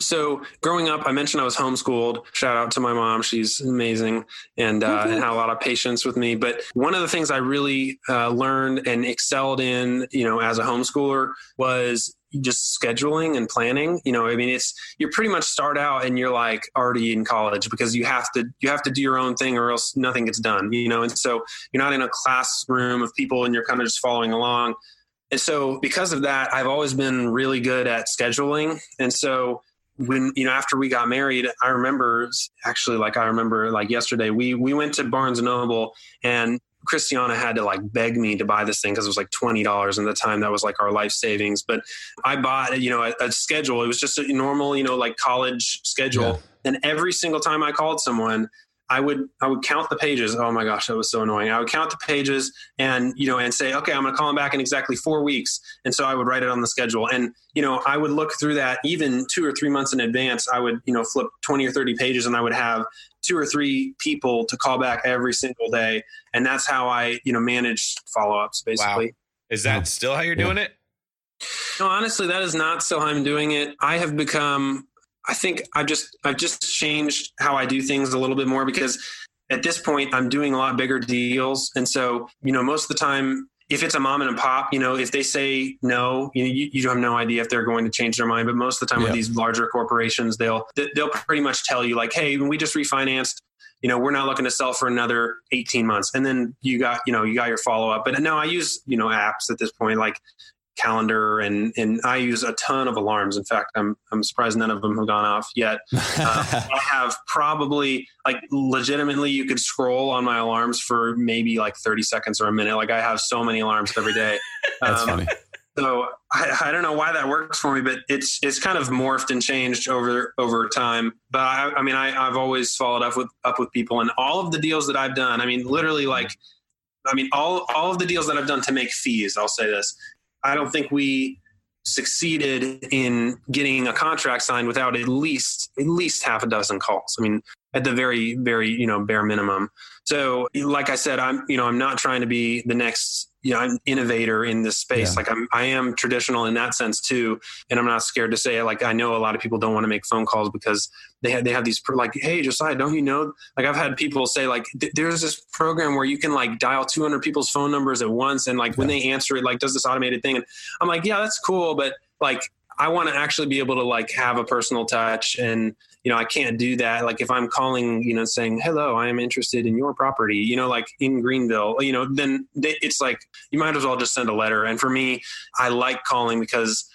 So growing up, I mentioned I was homeschooled. Shout out to my mom. She's amazing and, uh, mm-hmm. and had a lot of patience with me. But one of the things I really uh, learned and excelled in, you know, as a homeschooler was just scheduling and planning. You know, I mean, it's, you pretty much start out and you're like already in college because you have to, you have to do your own thing or else nothing gets done, you know? And so you're not in a classroom of people and you're kind of just following along. And so because of that, I've always been really good at scheduling. And so when, you know, after we got married, I remember actually, like, I remember like yesterday, we, we went to Barnes and Noble and Christiana had to like beg me to buy this thing because it was like twenty dollars at the time. That was like our life savings. But I bought, you know, a, a schedule. It was just a normal, you know, like college schedule. Yeah. And every single time I called someone, I would, I would count the pages. Oh my gosh, that was so annoying. I would count the pages and, you know, and say, okay, I'm going to call them back in exactly four weeks. And so I would write it on the schedule. And, you know, I would look through that even two or three months in advance. I would, you know, flip twenty or thirty pages and I would have two or three people to call back every single day. And that's how I, you know, manage follow-ups basically. Wow. Is that still how you're doing yeah. it? No, honestly, that is not still how I'm doing it. I have become, I think I've just, I've just changed how I do things a little bit more because at this point I'm doing a lot bigger deals. And so, you know, most of the time, if it's a mom and a pop, you know, if they say no, you you have no idea if they're going to change their mind. But most of the time yeah. with these larger corporations, they'll they'll pretty much tell you like, hey, when we just refinanced, you know, we're not looking to sell for another eighteen months. And then you got, you know, you got your follow up. But no, I use, you know, apps at this point, like Calendar, and, and I use a ton of alarms. In fact, I'm, I'm surprised none of them have gone off yet. Uh, I have probably like legitimately you could scroll on my alarms for maybe like thirty seconds or a minute. Like I have so many alarms every day. That's um, funny. So I, I don't know why that works for me, but it's it's kind of morphed and changed over over time. But I, I mean, I, I've always followed up with up with people, and all of the deals that I've done. I mean, literally, like, I mean, all all of the deals that I've done to make fees. I'll say this: I don't think we succeeded in getting a contract signed without at least at least half a dozen calls. I mean, at the very very you know bare minimum. So, like I said, I'm you know I'm not trying to be the next. You know, I'm innovator in this space. Yeah. Like I'm, I am traditional in that sense too. And I'm not scared to say it. Like, I know a lot of people don't want to make phone calls because they have, they have these like, hey, Josiah, don't you know, like I've had people say like, there's this program where you can like dial two hundred people's phone numbers at once. And like yeah. when they answer it, like does this automated thing. And I'm like, yeah, that's cool. But like, I want to actually be able to like have a personal touch, and, you know, I can't do that. Like if I'm calling, you know, saying, hello, I am interested in your property, you know, like in Greenville, you know, then they, it's like, you might as well just send a letter. And for me, I like calling because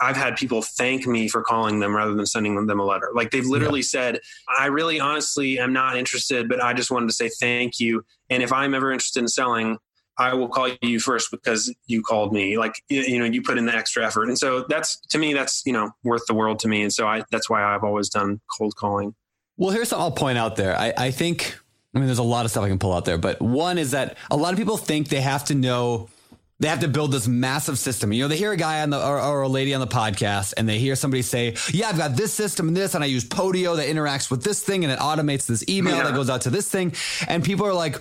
I've had people thank me for calling them rather than sending them a letter. Like they've literally yeah. said, I really honestly am not interested, but I just wanted to say thank you. And if I'm ever interested in selling, I will call you first because you called me. Like, you know, you put in the extra effort. And so that's, to me, that's, you know, worth the world to me. And so I, that's why I've always done cold calling. Well, here's something I'll point out there. I, I think, I mean, there's a lot of stuff I can pull out there, but one is that a lot of people think they have to know, they have to build this massive system. You know, they hear a guy on the, or, or a lady on the podcast, and they hear somebody say, yeah, I've got this system and this, and I use Podio that interacts with this thing and it automates this email yeah. that goes out to this thing. And people are like,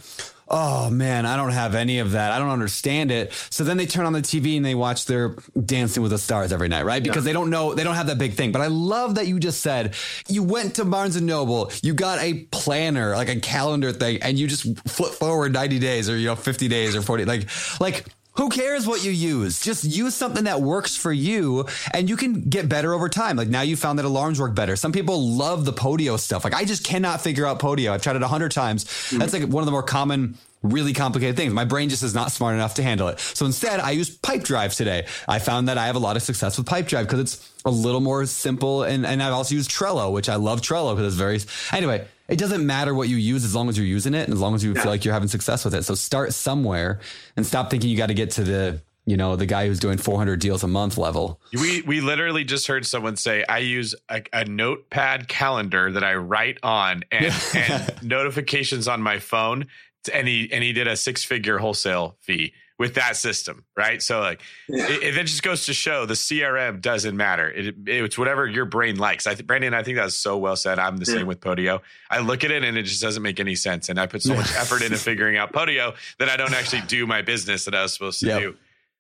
oh man, I don't have any of that. I don't understand it. So then they turn on the T V and they watch their Dancing with the Stars every night, right? Because yeah. they don't know, they don't have that big thing. But I love that you just said you went to Barnes and Noble, you got a planner, like a calendar thing, and you just flip forward ninety days or, you know, fifty days or forty. Like, like who cares what you use? Just use something that works for you, and you can get better over time. Like now you found that alarms work better. Some people love the Podio stuff. Like I just cannot figure out Podio. I've tried it a hundred times. Mm-hmm. That's like one of the more common, really complicated things. My brain just is not smart enough to handle it. So instead I use PipeDrive today. I found that I have a lot of success with PipeDrive because it's a little more simple. And, and I've also used Trello, which I love Trello because it's very, anyway, it doesn't matter what you use as long as you're using it and as long as you yeah. feel like you're having success with it. So start somewhere and stop thinking you got to get to the, you know, the guy who's doing four hundred deals a month level. We we literally just heard someone say, I use a, a notepad calendar that I write on and, and notifications on my phone. And he, and he did a six figure wholesale fee with that system. Right. So like, yeah. it, it then just goes to show the C R M doesn't matter. It, it, it's whatever your brain likes. I think Brandon, I think that's so well said. I'm the yeah. same with Podio. I look at it and it just doesn't make any sense. And I put so yeah. much effort into figuring out Podio that I don't actually do my business that I was supposed to yep. do.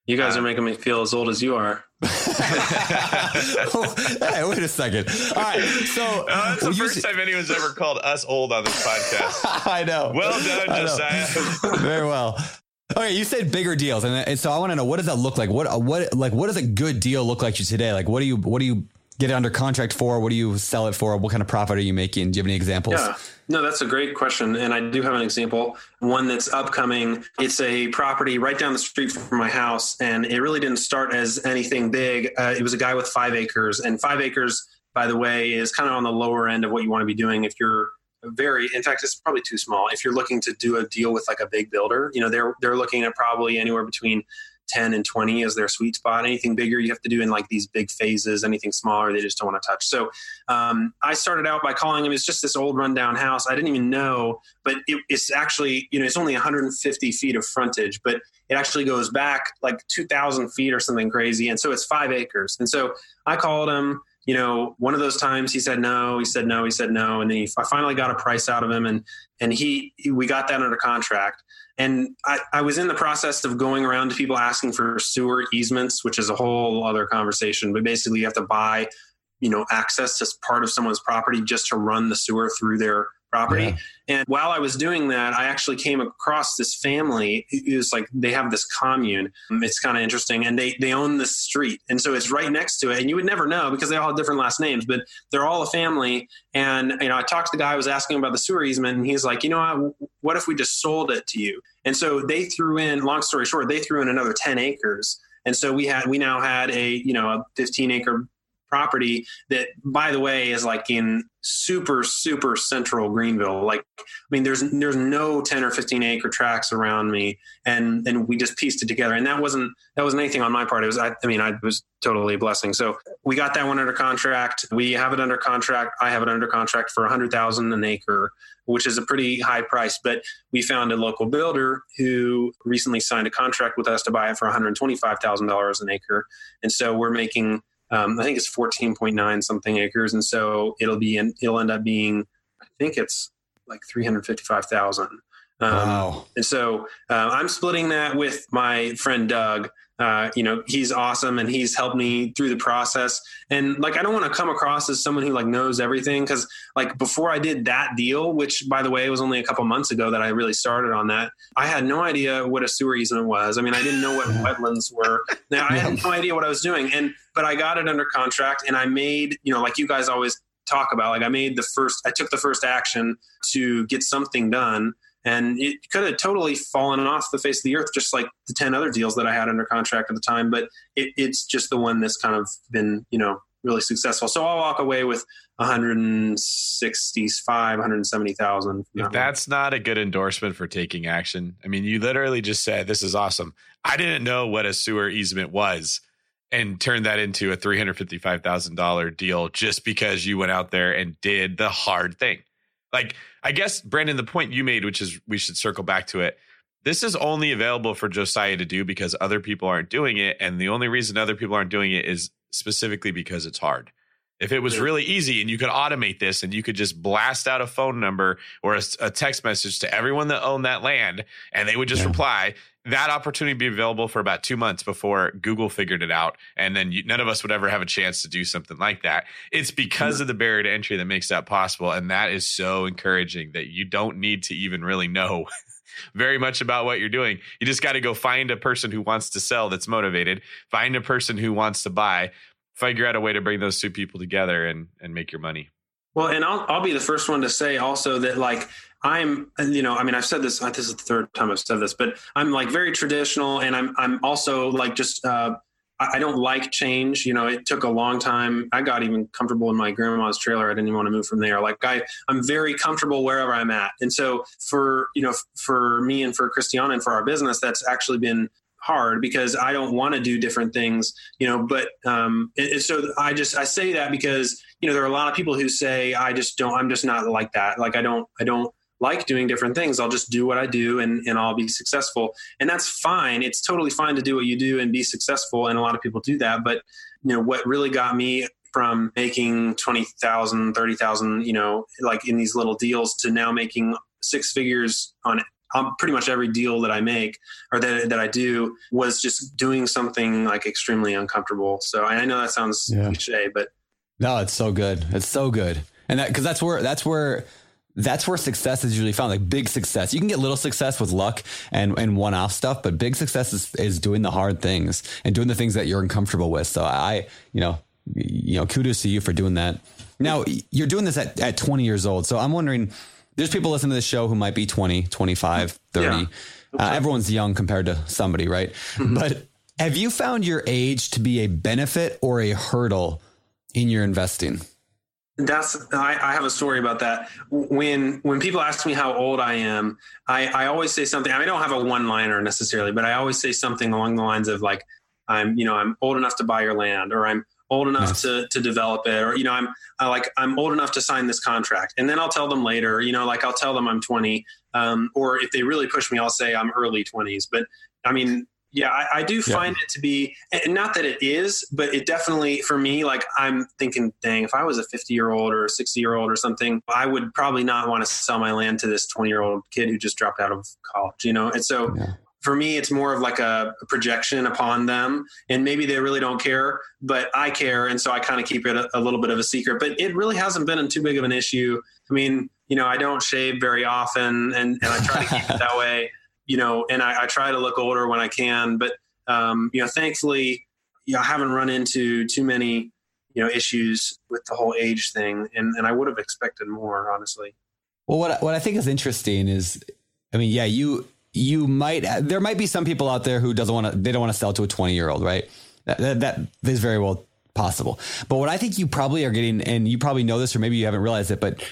You guys um, are making me feel as old as you are. Hey, wait a second. All right. So uh, that's the first time anyone's ever called us old on this podcast. I know. Well done, I Josiah. Know. Very well. All right. You said bigger deals. And, and so I want to know, what does that look like? What, what, like, what does a good deal look like to you today? Like, what do you, what do you get it under contract for? What do you sell it for? What kind of profit are you making? Do you have any examples? Yeah. No, that's a great question. And I do have an example, one that's upcoming. It's a property right down the street from my house. And it really didn't start as anything big. Uh, it was a guy with five acres. And five acres, by the way, is kind of on the lower end of what you want to be doing if you're very, in fact, it's probably too small. If you're looking to do a deal with like a big builder, you know, they're they're looking at probably anywhere between ten and twenty is their sweet spot. Anything bigger you have to do in like these big phases, anything smaller, they just don't want to touch. So um, I started out by calling him. It's just this old rundown house. I didn't even know, but it, it's actually, you know, it's only one hundred fifty feet of frontage, but it actually goes back like two thousand feet or something crazy. And so it's five acres. And so I called him, you know, one of those times he said no, he said no, he said no. And then he, I finally got a price out of him, and, and he, he we got that under contract. And I, I was in the process of going around to people asking for sewer easements, which is a whole other conversation. But basically, you have to buy, you know, access to part of someone's property just to run the sewer through their property. Yeah. And while I was doing that, I actually came across this family who's like, they have this commune. It's kind of interesting. And they, they own this street. And so it's right next to it. And you would never know because they all have different last names, but they're all a family. And, you know, I talked to the guy, I was asking about the sewer easement, and he's like, you know, what, what if we just sold it to you? And so they threw in, long story short, they threw in another ten acres. And so we had, we now had a, you know, a fifteen acre property that, by the way, is like in super, super central Greenville. Like, I mean, there's, there's no ten or fifteen acre tracts around me, and, and we just pieced it together. And that wasn't, that wasn't anything on my part. It was, I, I mean, I was totally a blessing. So we got that one under contract. We have it under contract. I have it under contract for a hundred thousand an acre, which is a pretty high price, but we found a local builder who recently signed a contract with us to buy it for one hundred twenty-five thousand dollars an acre. And so we're making, Um, I think it's fourteen point nine something acres. And so it'll be, in, it'll end up being, I think it's like three hundred fifty-five thousand. Um, wow. And so uh, I'm splitting that with my friend, Doug. Uh, you know, he's awesome, and he's helped me through the process. And like, I don't want to come across as someone who like knows everything. Cause like before I did that deal, which by the way, it was only a couple months ago that I really started on that. I had no idea what a sewer easement was. I mean, I didn't know what wetlands were. Now, I had no idea what I was doing. And, but I got it under contract, and I made, you know, like you guys always talk about, like I made the first, I took the first action to get something done. And it could have totally fallen off the face of the earth, just like the ten other deals that I had under contract at the time. But it, it's just the one that's kind of been, you know, really successful. So I'll walk away with one hundred sixty-five thousand, one hundred seventy thousand. That's not a good endorsement for taking action. I mean, you literally just said, this is awesome. I didn't know what a sewer easement was, and turned that into a three hundred fifty-five thousand dollars deal just because you went out there and did the hard thing. Like, I guess, Brandon, the point you made, which is we should circle back to it. This is only available for Josiah to do because other people aren't doing it. And the only reason other people aren't doing it is specifically because it's hard. If it was really easy and you could automate this and you could just blast out a phone number or a, a text message to everyone that owned that land, and they would just yeah. reply, that opportunity would be available for about two months before Google figured it out. And then you, none of us would ever have a chance to do something like that. It's because mm-hmm. of the barrier to entry that makes that possible. And that is so encouraging that you don't need to even really know very much about what you're doing. You just got to go find a person who wants to sell that's motivated, find a person who wants to buy, figure out a way to bring those two people together and, and make your money. Well, and I'll, I'll be the first one to say also that like, I'm, you know, I mean, I've said this, this is the third time I've said this, but I'm like very traditional, and I'm, I'm also like, just, uh, I don't like change. You know, it took a long time. I got even comfortable in my grandma's trailer. I didn't even want to move from there. Like I, I'm very comfortable wherever I'm at. And so for, you know, for me and for Christiana and for our business, that's actually been hard because I don't want to do different things, you know, but, um, and, and so I just, I say that because, you know, there are a lot of people who say, I just don't, I'm just not like that. Like, I don't, I don't like doing different things. I'll just do what I do, and, and I'll be successful. And that's fine. It's totally fine to do what you do and be successful. And a lot of people do that. But, you know, what really got me from making twenty thousand, thirty thousand, you know, like in these little deals to now making six figures on Um, pretty much every deal that I make or that that I do was just doing something like extremely uncomfortable. So I know that sounds yeah. cliche, but no, it's so good. It's so good. And that, cause that's where, that's where, that's where success is usually found. Like big success. You can get little success with luck and, and one-off stuff, but big success is, is doing the hard things and doing the things that you're uncomfortable with. So I, you know, you know, kudos to you for doing that. Now you're doing this at, at twenty years old. So I'm wondering, there's people listening to this show who might be twenty, twenty-five, thirty. Yeah. Okay. Uh, everyone's young compared to somebody, right? Mm-hmm. But have you found your age to be a benefit or a hurdle in your investing? That's, I, I have a story about that. When, when people ask me how old I am, I, I always say something. I mean, I don't have a one liner necessarily, but I always say something along the lines of like, I'm, you know, I'm old enough to buy your land, or I'm old enough nice. to, to develop it. Or, you know, I'm I like, I'm old enough to sign this contract. And then I'll tell them later, you know, like I'll tell them I'm twenty. Um, or if they really push me, I'll say I'm early twenties. But I mean, yeah, I, I do find yeah. it to be, and not that it is, but it definitely, for me, like I'm thinking, dang, if I was a fifty year old or a sixty year old or something, I would probably not want to sell my land to this twenty year old kid who just dropped out of college, you know? And so yeah. for me, it's more of like a projection upon them, and maybe they really don't care, but I care. And so I kind of keep it a, a little bit of a secret, but it really hasn't been too big of an issue. I mean, you know, I don't shave very often, and, and I try to keep it that way, you know, and I, I try to look older when I can, but, um, you know, thankfully, you know, I haven't run into too many, you know, issues with the whole age thing. And, and I would have expected more, honestly. Well, what, what I think is interesting is, I mean, yeah, you, you might, there might be some people out there who doesn't want to, they don't want to sell to a twenty year old, right? That, that, that is very well possible. But what I think you probably are getting, and you probably know this, or maybe you haven't realized it, but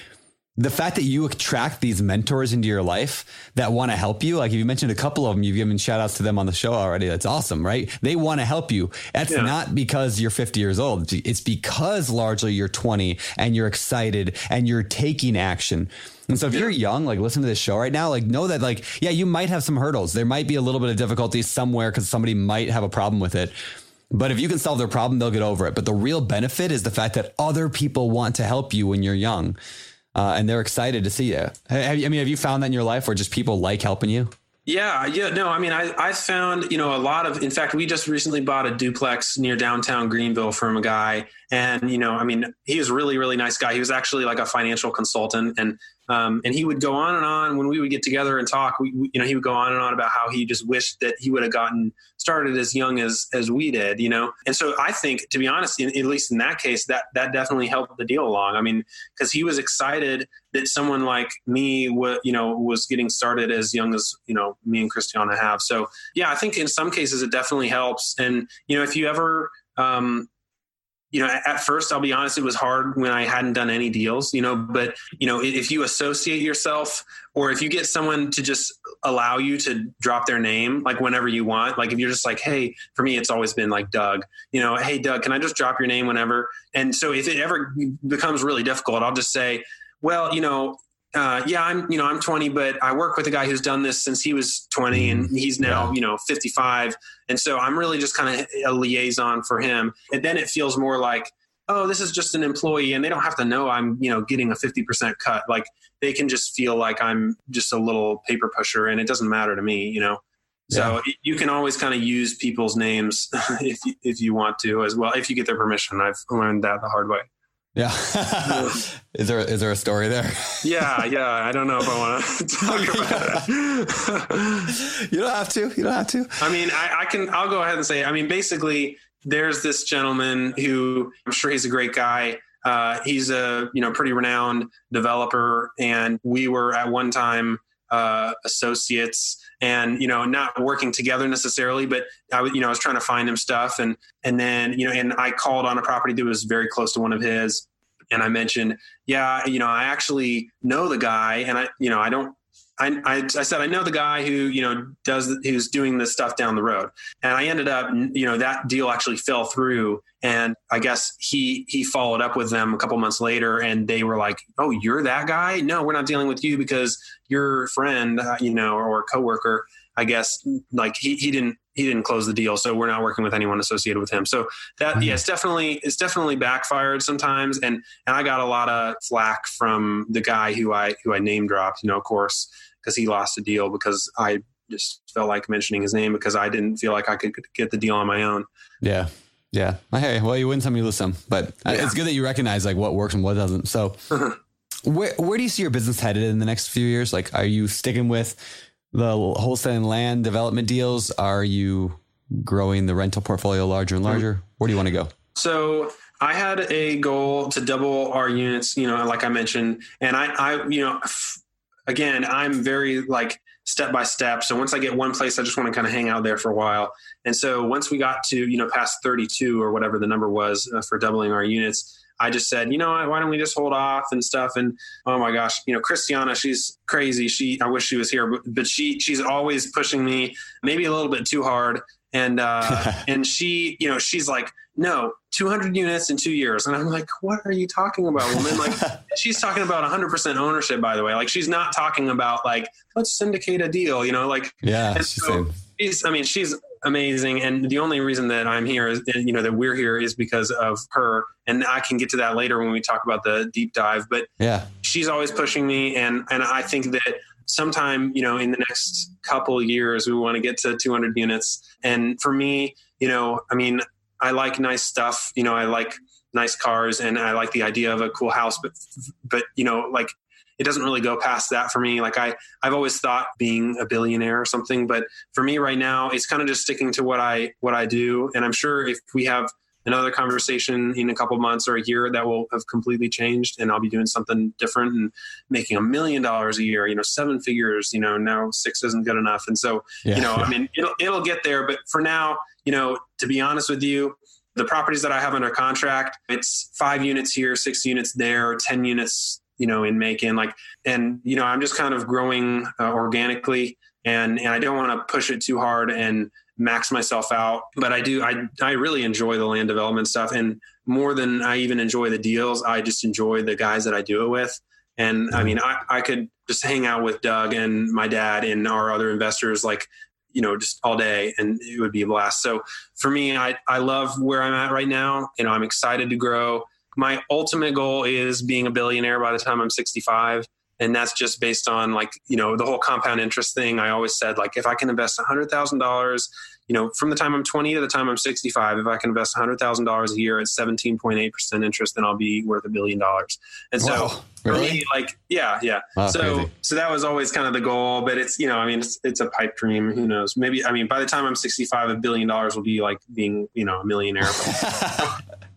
the fact that you attract these mentors into your life that want to help you, like you mentioned a couple of them, you've given shout outs to them on the show already. That's awesome, right? They want to help you. That's yeah. not because you're fifty years old. It's because largely you're twenty and you're excited and you're taking action. And so if yeah. you're young, like listen to this show right now, like know that like, yeah, you might have some hurdles. There might be a little bit of difficulty somewhere because somebody might have a problem with it. But if you can solve their problem, they'll get over it. But the real benefit is the fact that other people want to help you when you're young. Uh, and they're excited to see you. Have, I mean, have you found that in your life where just people like helping you? Yeah. Yeah. No, I mean, I, I found, you know, a lot of, in fact, we just recently bought a duplex near downtown Greenville from a guy. And, you know, I mean, he was a really, really nice guy. He was actually like a financial consultant, and, um, and he would go on and on when we would get together and talk, we, we, you know, he would go on and on about how he just wished that he would have gotten started as young as, as we did, you know? And so I think, to be honest, in, at least in that case, that, that definitely helped the deal along. I mean, cause he was excited that someone like me w- you know, was getting started as young as, you know, me and Christiana have. So yeah, I think in some cases it definitely helps. And, you know, if you ever, um, you know, at first, I'll be honest, it was hard when I hadn't done any deals, you know, but, you know, if you associate yourself, or if you get someone to just allow you to drop their name, like whenever you want, like if you're just like, hey, for me, it's always been like Doug, you know, hey, Doug, can I just drop your name whenever? And so if it ever becomes really difficult, I'll just say, well, you know, Uh, yeah, I'm, you know, I'm twenty, but I work with a guy who's done this since he was twenty and he's now, yeah. you know, fifty-five. And so I'm really just kind of a liaison for him. And then it feels more like, oh, this is just an employee, and they don't have to know I'm, you know, getting a fifty percent cut. Like they can just feel like I'm just a little paper pusher and it doesn't matter to me, you know? So yeah. you can always kind of use people's names if you, if you want to as well, if you get their permission. I've learned that the hard way. Yeah. is there, is there a story there? yeah. Yeah. I don't know if I want to talk about it. You don't have to, you don't have to. I mean, I, I can, I'll go ahead and say, I mean, basically there's this gentleman who I'm sure he's a great guy. Uh, he's a, you know, pretty renowned developer, and we were at one time, uh, associates. And, you know, not working together necessarily, but I was, you know, I was trying to find him stuff. And, and then, you know, and I called on a property that was very close to one of his. And I mentioned, yeah, you know, I actually know the guy, and I, you know, I don't, I, I, I said, I know the guy who, you know, does, who's doing this stuff down the road. And I ended up, you know, that deal actually fell through, and I guess he, he followed up with them a couple months later, and they were like, oh, you're that guy? No, we're not dealing with you because your friend, uh, you know, or, or coworker, I guess, like he, he didn't, he didn't close the deal. So we're not working with anyone associated with him. So that, yeah, it's definitely, it's definitely backfired sometimes. And, and I got a lot of flack from the guy who I, who I name dropped, you know, of course, because he lost a deal because I just felt like mentioning his name because I didn't feel like I could get the deal on my own. Yeah. Yeah. Hey, well, you win some, you lose some, but yeah. it's good that you recognize like what works and what doesn't. So where, where do you see your business headed in the next few years? Like, are you sticking with the wholesaling land development deals? Are you growing the rental portfolio larger and larger? Where do you want to go? So I had a goal to double our units, you know, like I mentioned, and I, I, you know, again, I'm very like step by step. So once I get one place, I just want to kind of hang out there for a while. And so once we got to, you know, past thirty-two or whatever the number was uh, for doubling our units, I just said, you know, why don't we just hold off and stuff? And oh my gosh, you know, Christiana, she's crazy. She, I wish she was here, but, but she, she's always pushing me maybe a little bit too hard. And, uh, and she, you know, she's like, no, two hundred units in two years. And I'm like, what are you talking about, woman? Like she's talking about one hundred percent ownership, by the way. Like she's not talking about like, let's syndicate a deal, you know, like, yeah, and so she's, I mean, she's amazing. And the only reason that I'm here is, you know, that we're here is because of her. And I can get to that later when we talk about the deep dive, but yeah, she's always pushing me. And, and I think that sometime, you know, in the next couple of years, we want to get to two hundred units. And for me, you know, I mean, I like nice stuff, you know, I like nice cars, and I like the idea of a cool house, but, but, you know, like it doesn't really go past that for me. Like I, I've always thought being a billionaire or something, but for me right now, it's kind of just sticking to what I, what I do. And I'm sure if we have another conversation in a couple months or a year, that will have completely changed and I'll be doing something different and making a million dollars a year, you know, seven figures, you know, now six isn't good enough. And so, yeah. you know, I mean, it'll, it'll get there, but for now, you know, to be honest with you, the properties that I have under contract, it's five units here, six units there, ten units, you know, in Macon, like, and, you know, I'm just kind of growing uh, organically and, and I don't want to push it too hard and max myself out, but I do, I, I really enjoy the land development stuff. And more than I even enjoy the deals, I just enjoy the guys that I do it with. And I mean, I, I could just hang out with Doug and my dad and our other investors, like, you know, just all day, and it would be a blast. So for me, I, I love where I'm at right now. You know, I'm excited to grow. My ultimate goal is being a billionaire by the time I'm sixty-five. And that's just based on like, you know, the whole compound interest thing. I always said, like, if I can invest one hundred thousand dollars, you know, from the time I'm twenty to the time I'm sixty-five, if I can invest one hundred thousand dollars a year at seventeen point eight percent interest, then I'll be worth a billion dollars. And so wow, really? really, like, yeah, yeah. Wow, so, crazy. so that was always kind of the goal, but it's, you know, I mean, it's, it's a pipe dream. Who knows? Maybe, I mean, by the time I'm sixty-five, a billion dollars will be like being, you know, a millionaire.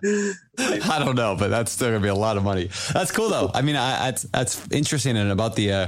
I don't know, but that's still gonna be a lot of money. That's cool though. I mean, I, that's, that's interesting. And about the, uh,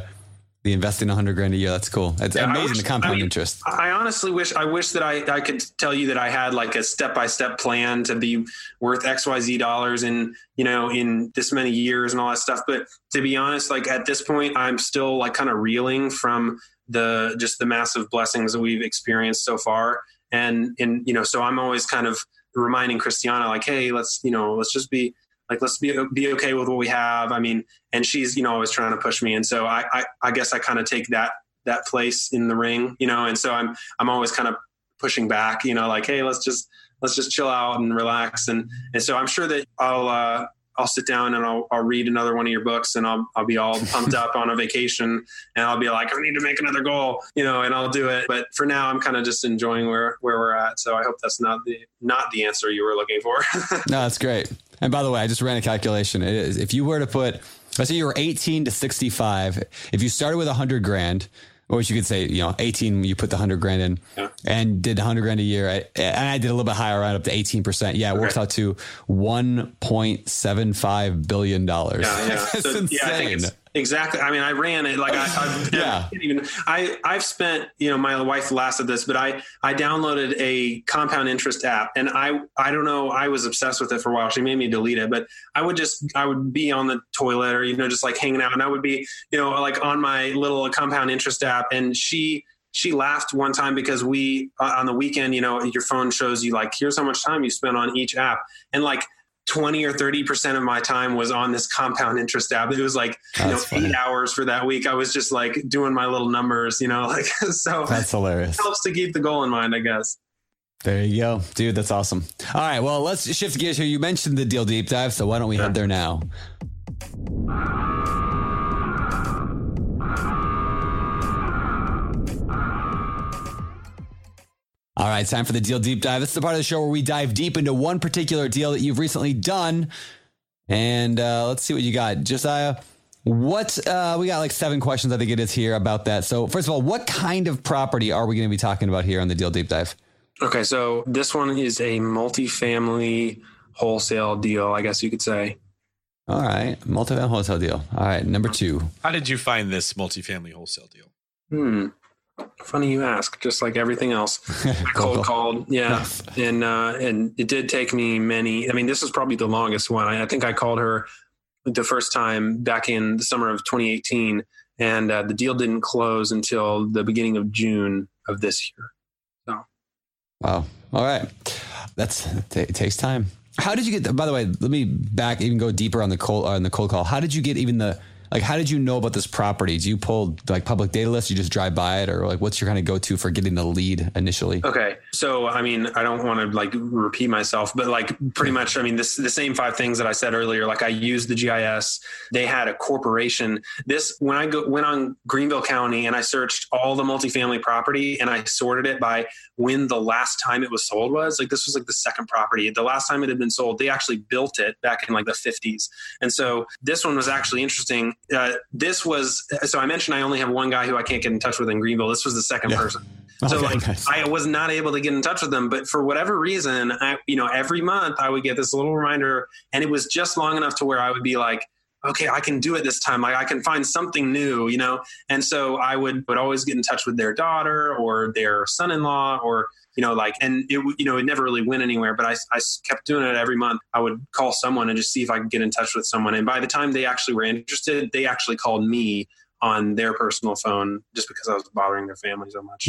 the investing a hundred grand a year. That's cool. It's yeah, amazing. Wish, the compound I mean, interest. I honestly wish, I wish that I, I could tell you that I had like a step-by-step plan to be worth X Y Z dollars in, you know, in this many years and all that stuff. But to be honest, like at this point, I'm still like kind of reeling from the, just the massive blessings that we've experienced so far. And, and, you know, so I'm always kind of reminding Christiana, like, hey, let's, you know, let's just be like, let's be, be okay with what we have. I mean, and she's, you know, always trying to push me. And so I, I, I guess I kind of take that, that place in the ring, you know? And so I'm, I'm always kind of pushing back, you know, like, hey, let's just, let's just chill out and relax. And, and so I'm sure that I'll, uh, I'll sit down and I'll, I'll read another one of your books and I'll, I'll be all pumped up on a vacation and I'll be like, I need to make another goal, you know, and I'll do it. But for now, I'm kind of just enjoying where, where we're at. So I hope that's not the, not the answer you were looking for. No, that's great. And by the way, I just ran a calculation. It is, if you were to put, let's say you were eighteen to sixty-five, if you started with a hundred grand, or what you could say, you know, eighteen, you put the hundred grand in yeah. and did a hundred grand a year. I, and I did a little bit higher, right up to eighteen percent. Yeah. It okay. works out to one point seven five billion dollars. Yeah, yeah. That's so, insane. Yeah, I think it's, exactly. I mean, I ran it like I, I've, yeah. I can't even, I, I've spent, you know, my wife laughs at this, but I, I downloaded a compound interest app and I, I don't know, I was obsessed with it for a while. She made me delete it, but I would just, I would be on the toilet or, you know, just like hanging out and I would be, you know, like on my little compound interest app. And she, she laughed one time because we, uh, on the weekend, you know, your phone shows you like, here's how much time you spent on each app. And like, twenty or thirty percent of my time was on this compound interest app. It was like, you know, eight hours for that week. I was just like doing my little numbers, you know, like, so that's hilarious. It helps to keep the goal in mind, I guess. There you go, dude. That's awesome. All right. Well, let's shift gears here. You mentioned the deal deep dive. So why don't we yeah. head there now? All right, time for the deal deep dive. This is the part of the show where we dive deep into one particular deal that you've recently done. And uh, let's see what you got. Josiah, what uh, we got like seven questions, I think it is here about that. So first of all, what kind of property are we going to be talking about here on the deal deep dive? Okay, so this one is a multifamily wholesale deal, I guess you could say. All right, multifamily wholesale deal. All right, number two. How did you find this multifamily wholesale deal? Hmm. Funny you ask, just like everything else. I cold called. Yeah. And, uh, and it did take me many, I mean, this is probably the longest one. I, I think I called her the first time back in the summer of twenty eighteen and uh, the deal didn't close until the beginning of June of this year. So. Wow. All right. That's, t- it takes time. How did you get the, by the way, let me back, even go deeper on the cold, on the cold call. How did you get even the, like, how did you know about this property? Do you pull like public data lists? You just drive by it or like, what's your kind of go-to for getting the lead initially? Okay. So, I mean, I don't want to like repeat myself, but like pretty much, I mean, this, the same five things that I said earlier, like I used the G I S, they had a corporation. This, when I go, went on Greenville County and I searched all the multifamily property and I sorted it by when the last time it was sold was, like, this was like the second property. The last time it had been sold, they actually built it back in like the fifties. And so this one was actually interesting. uh, this was, so I mentioned I only have one guy who I can't get in touch with in Greenville. This was the second yeah. person. So okay, like nice. I was not able to get in touch with them, but for whatever reason, I, you know, every month I would get this little reminder, and it was just long enough to where I would be like, okay, I can do it this time. Like I can find something new, you know? And so I would, would always get in touch with their daughter or their son-in-law or, you know, like, and it, you know, it never really went anywhere, but I, I kept doing it every month. I would call someone and just see if I could get in touch with someone. And by the time they actually were interested, they actually called me on their personal phone just because I was bothering their family so much.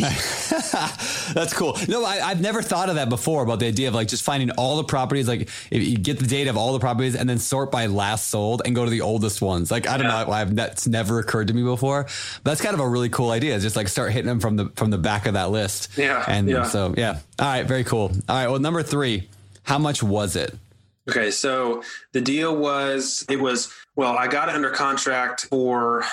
That's cool. No, I, I've never thought of that before, about the idea of like just finding all the properties, like if you get the data of all the properties and then sort by last sold and go to the oldest ones. Like, I don't yeah. know. I've, that's never occurred to me before, but that's kind of a really cool idea. Just like start hitting them from the, from the back of that list. Yeah. And yeah. so, yeah. All right. Very cool. All right. Well, number three, how much was it? Okay. So the deal was, it was, well, I got it under contract for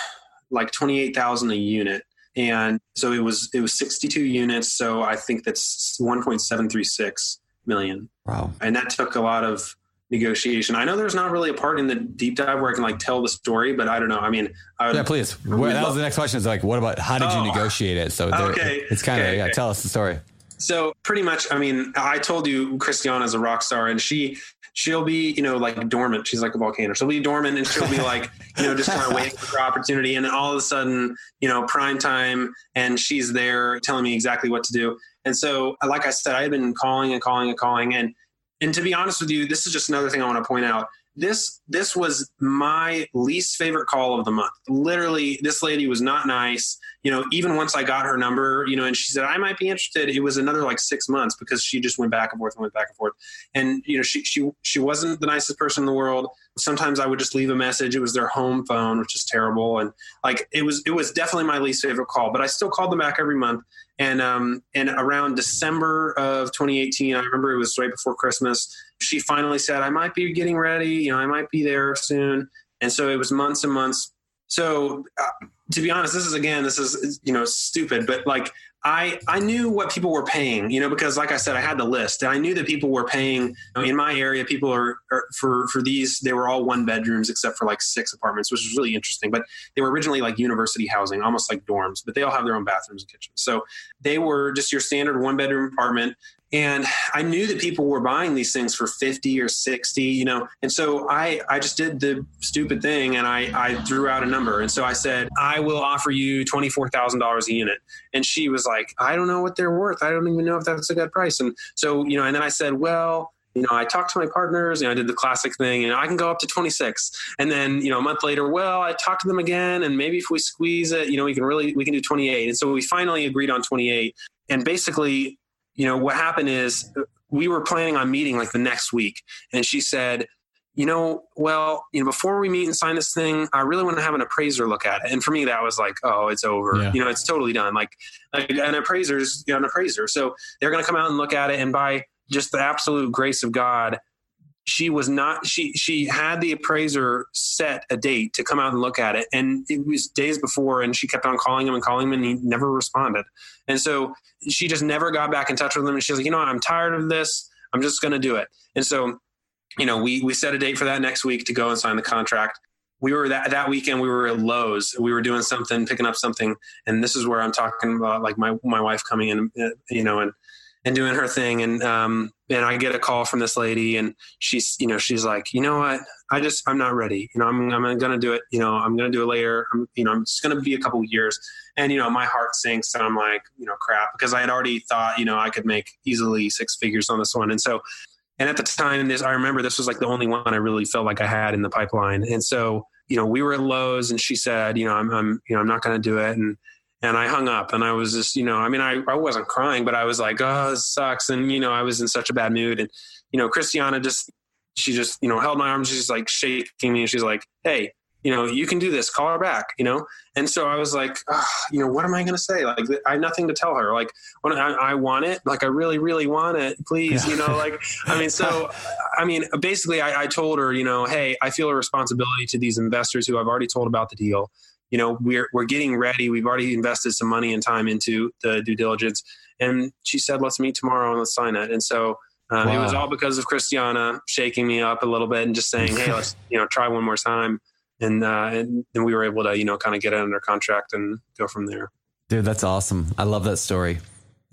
like twenty-eight thousand a unit. And so it was, it was sixty-two units. So I think that's one point seven three six million. Wow. And that took a lot of negotiation. I know there's not really a part in the deep dive where I can like tell the story, but I don't know. I mean, I would, yeah, please. Well, that was the next question. It's like, what about, how did oh, you negotiate it? So there, okay. it's kind of, okay, yeah, okay. Tell us the story. So pretty much, I mean, I told you Christiana is a rock star, and she, she'll be, you know, like dormant. She's like a volcano. She'll be dormant, and she'll be like, you know, just kind of waiting for opportunity. And then all of a sudden, you know, prime time, and she's there telling me exactly what to do. And so, like I said, I had been calling and calling and calling. And, and to be honest with you, this is just another thing I want to point out. This, this was my least favorite call of the month. Literally, this lady was not nice. You know, even once I got her number, you know, and she said, I might be interested. It was another like six months because she just went back and forth and went back and forth. And, you know, she, she, she wasn't the nicest person in the world. Sometimes I would just leave a message. It was their home phone, which is terrible. And like, it was, it was definitely my least favorite call, but I still called them back every month. And, um, and around December of twenty eighteen, I remember it was right before Christmas, she finally said, I might be getting ready. You know, I might be there soon. And so it was months and months. So uh, to be honest, this is, again, this is, you know, stupid, but like, I, I knew what people were paying, you know, because like I said, I had the list, and I knew that people were paying, you know, in my area, people are, are for, for these, they were all one bedrooms, except for like six apartments, which is really interesting, but they were originally like university housing, almost like dorms, but they all have their own bathrooms and kitchens. So they were just your standard one bedroom apartment. And I knew that people were buying these things for fifty or sixty, you know? And so I, I just did the stupid thing, and I, I threw out a number. And so I said, I will offer you twenty-four thousand dollars a unit. And she was like, I don't know what they're worth. I don't even know if that's a good price. And so, you know, and then I said, well, you know, I talked to my partners, and I did the classic thing, and I can go up to twenty-six. And then, you know, a month later, well, I talked to them again, and maybe if we squeeze it, you know, we can really, we can do twenty-eight. And so we finally agreed on twenty-eight. And basically, you know, what happened is we were planning on meeting like the next week. And she said, you know, well, you know, before we meet and sign this thing, I really want to have an appraiser look at it. And for me, that was like, oh, it's over. Yeah. You know, it's totally done. Like, like an appraiser's you know, an appraiser. So they're going to come out and look at it. And by just the absolute grace of God, she was not, she, she had the appraiser set a date to come out and look at it. And it was days before, and she kept on calling him and calling him, and he never responded. And so she just never got back in touch with him. And she's like, you know, I'm tired of this. I'm just going to do it. And so, you know, we, we set a date for that next week to go and sign the contract. We were that, that weekend, we were at Lowe's. We were doing something, picking up something. And this is where I'm talking about like my, my wife coming in, you know, and, and doing her thing. And, um, and I get a call from this lady, and she's, you know, she's like, you know what, I just, I'm not ready. You know, I'm, I'm going to do it. You know, I'm going to do it later. I'm, you know, I'm just going to be a couple of years. And, you know, my heart sinks, and I'm like, you know, crap, because I had already thought, you know, I could make easily six figures on this one. And so, and at the time, this, I remember this was like the only one I really felt like I had in the pipeline. And so, you know, we were at Lowe's, and she said, you know, I'm, I'm, you know, I'm not going to do it. And, And I hung up, and I was just, you know, I mean, I, I wasn't crying, but I was like, oh, this sucks. And, you know, I was in such a bad mood. And, you know, Christiana just, she just, you know, held my arm. She's like shaking me, and she's like, hey, you know, you can do this, call her back, you know? And so I was like, oh, you know, what am I going to say? Like, I have nothing to tell her. Like, when I, I want it, like, I really, really want it, please. Yeah. You know, like, I mean, so, I mean, basically I, I told her, you know, hey, I feel a responsibility to these investors who I've already told about the deal. You know, we're, we're getting ready. We've already invested some money and time into the due diligence. And she said, let's meet tomorrow and let's sign it. And so um, wow. It was all because of Christiana shaking me up a little bit and just saying, hey, let's, you know, try one more time. and uh, and then we were able to, you know, kind of get it under contract and go from there. Dude, that's awesome. I love that story.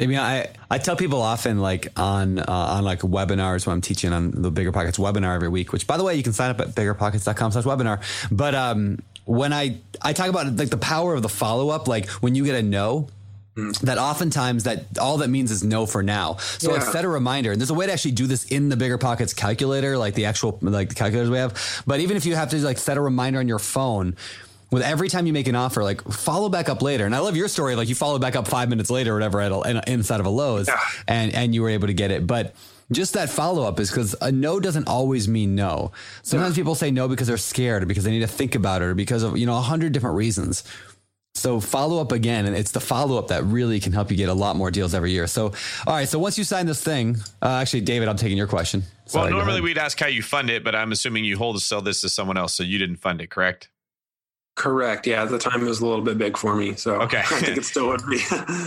I mean, I, I tell people often, like on uh, on like webinars when I'm teaching on the BiggerPockets webinar every week, which by the way, you can sign up at biggerpockets dot com slash webinar. But um, when I, I talk about like the power of the follow-up, like when you get a no, that oftentimes that all that means is no for now. So yeah. I set a reminder, and there's a way to actually do this in the BiggerPockets calculator, like the actual like the calculators we have. But even if you have to like set a reminder on your phone with every time you make an offer, like follow back up later. And I love your story. Like you followed back up five minutes later or whatever at a, inside of a Lowe's yeah. and, and you were able to get it. But just that follow-up is because a no doesn't always mean no. Sometimes yeah. people say no because they're scared or because they need to think about it or because of, you know, a hundred different reasons. So follow up again. And it's the follow up that really can help you get a lot more deals every year. So, all right. So once you sign this thing, uh, actually, David, I'm taking your question. Sorry, well, normally we'd ask how you fund it, but I'm assuming you hold to sell this to someone else. So you didn't fund it, correct? Correct. Yeah. At the time it was a little bit big for me. So okay. I think it still would be.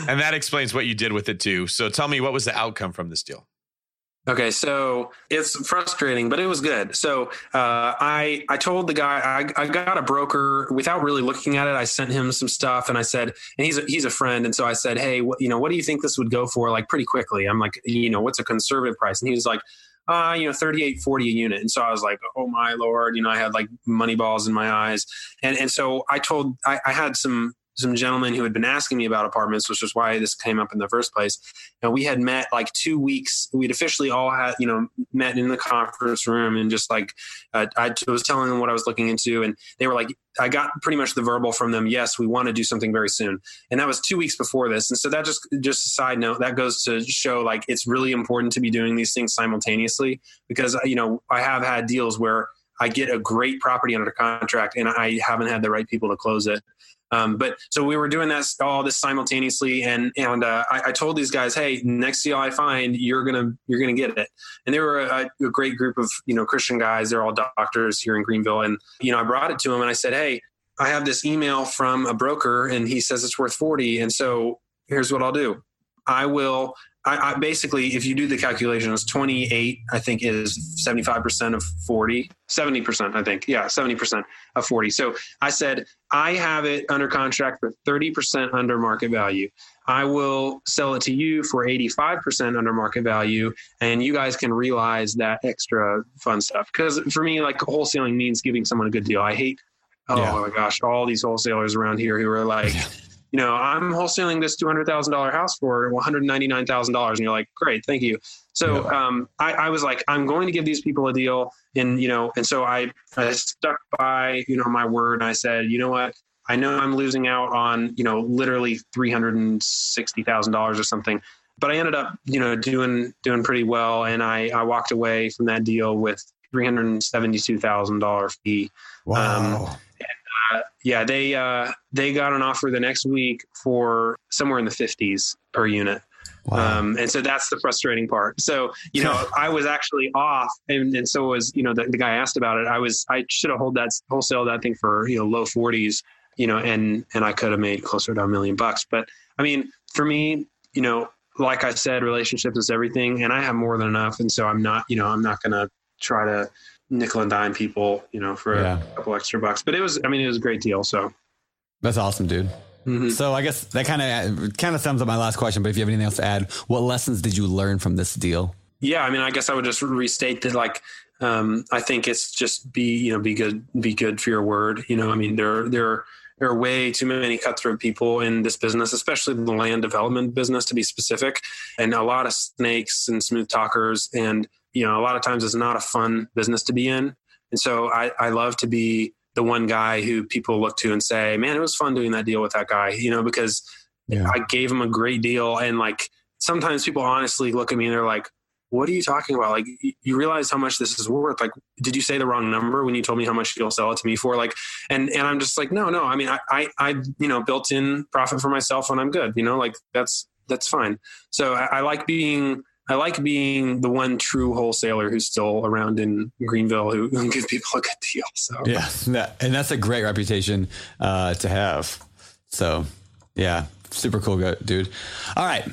And that explains what you did with it too. So tell me, what was the outcome from this deal? Okay, so it's frustrating, but it was good. So uh, I I told the guy I, I got a broker without really looking at it. I sent him some stuff, and I said, and he's a, he's a friend, and so I said, hey, what, you know, what do you think this would go for? Like pretty quickly. I'm like, you know, what's a conservative price? And he was like, ah, uh, you know, thirty-eight forty a unit. And so I was like, oh my Lord, you know, I had like money balls in my eyes, and and so I told I, I had some. some gentlemen who had been asking me about apartments, which is why this came up in the first place. And we had met like two weeks. We'd officially all had, you know, met in the conference room and just like, uh, I was telling them what I was looking into. And they were like, I got pretty much the verbal from them. Yes, we want to do something very soon. And that was two weeks before this. And so that just, just a side note, that goes to show like, it's really important to be doing these things simultaneously because, you know, I have had deals where I get a great property under contract and I haven't had the right people to close it. Um, but so we were doing that all this simultaneously, and and uh, I, I told these guys, hey, next deal I find, you're gonna you're gonna get it. And they were a, a great group of you know Christian guys. They're all doctors here in Greenville, and you know I brought it to them and I said, hey, I have this email from a broker, and he says it's worth forty. And so here's what I'll do. I will. I, I basically, if you do the calculations, twenty-eight, I think, is seventy-five percent of forty, seventy percent, I think. Yeah, seventy percent of forty. So I said, I have it under contract for thirty percent under market value. I will sell it to you for eighty-five percent under market value, and you guys can realize that extra fun stuff. Because for me, like wholesaling means giving someone a good deal. I hate, oh yeah. my gosh, all these wholesalers around here who are like, yeah. you know, I'm wholesaling this two hundred thousand dollars house for one hundred ninety-nine thousand dollars. And you're like, great, thank you. So um, I, I was like, I'm going to give these people a deal. And, you know, and so I, I stuck by, you know, my word. And I said, you know what, I know I'm losing out on, you know, literally three hundred sixty thousand dollars or something. But I ended up, you know, doing doing pretty well. And I, I walked away from that deal with three hundred seventy-two thousand dollars fee. Wow. Um, Uh, yeah, they uh, they got an offer the next week for somewhere in the fifties per unit. Wow. Um, and so that's the frustrating part. So, you know, I was actually off. And, and so was, you know, the, the guy asked about it. I was I should have hold that wholesale that thing for, you know, low forties, you know, and and I could have made closer to a million bucks. But I mean, for me, you know, like I said, relationships is everything. And I have more than enough. And so I'm not, you know, I'm not going to try to nickel and dime people, you know, for yeah. a couple extra bucks. But it was, I mean, it was a great deal. So that's awesome, dude. Mm-hmm. So I guess that kind of kind of sums up my last question. But if you have anything else to add, what lessons did you learn from this deal? Yeah, I mean, I guess I would just restate that. Like, um, I think it's just be, you know, be good, be good for your word. You know, I mean, there there there are way too many cutthroat people in this business, especially the land development business, to be specific, and a lot of snakes and smooth talkers and. You know, a lot of times it's not a fun business to be in. And so I, I love to be the one guy who people look to and say, man, it was fun doing that deal with that guy, you know, because yeah. I gave him a great deal. And like, sometimes people honestly look at me and they're like, what are you talking about? Like, you realize how much this is worth. Like, did you say the wrong number when you told me how much you'll sell it to me for? Like, and, and I'm just like, no, no. I mean, I, I, I you know, built in profit for myself when I'm good, you know, like that's, that's fine. So I, I like being, I like being the one true wholesaler who's still around in Greenville who, who gives people a good deal. So yeah, and that's a great reputation uh, to have. So yeah, super cool, dude. All right.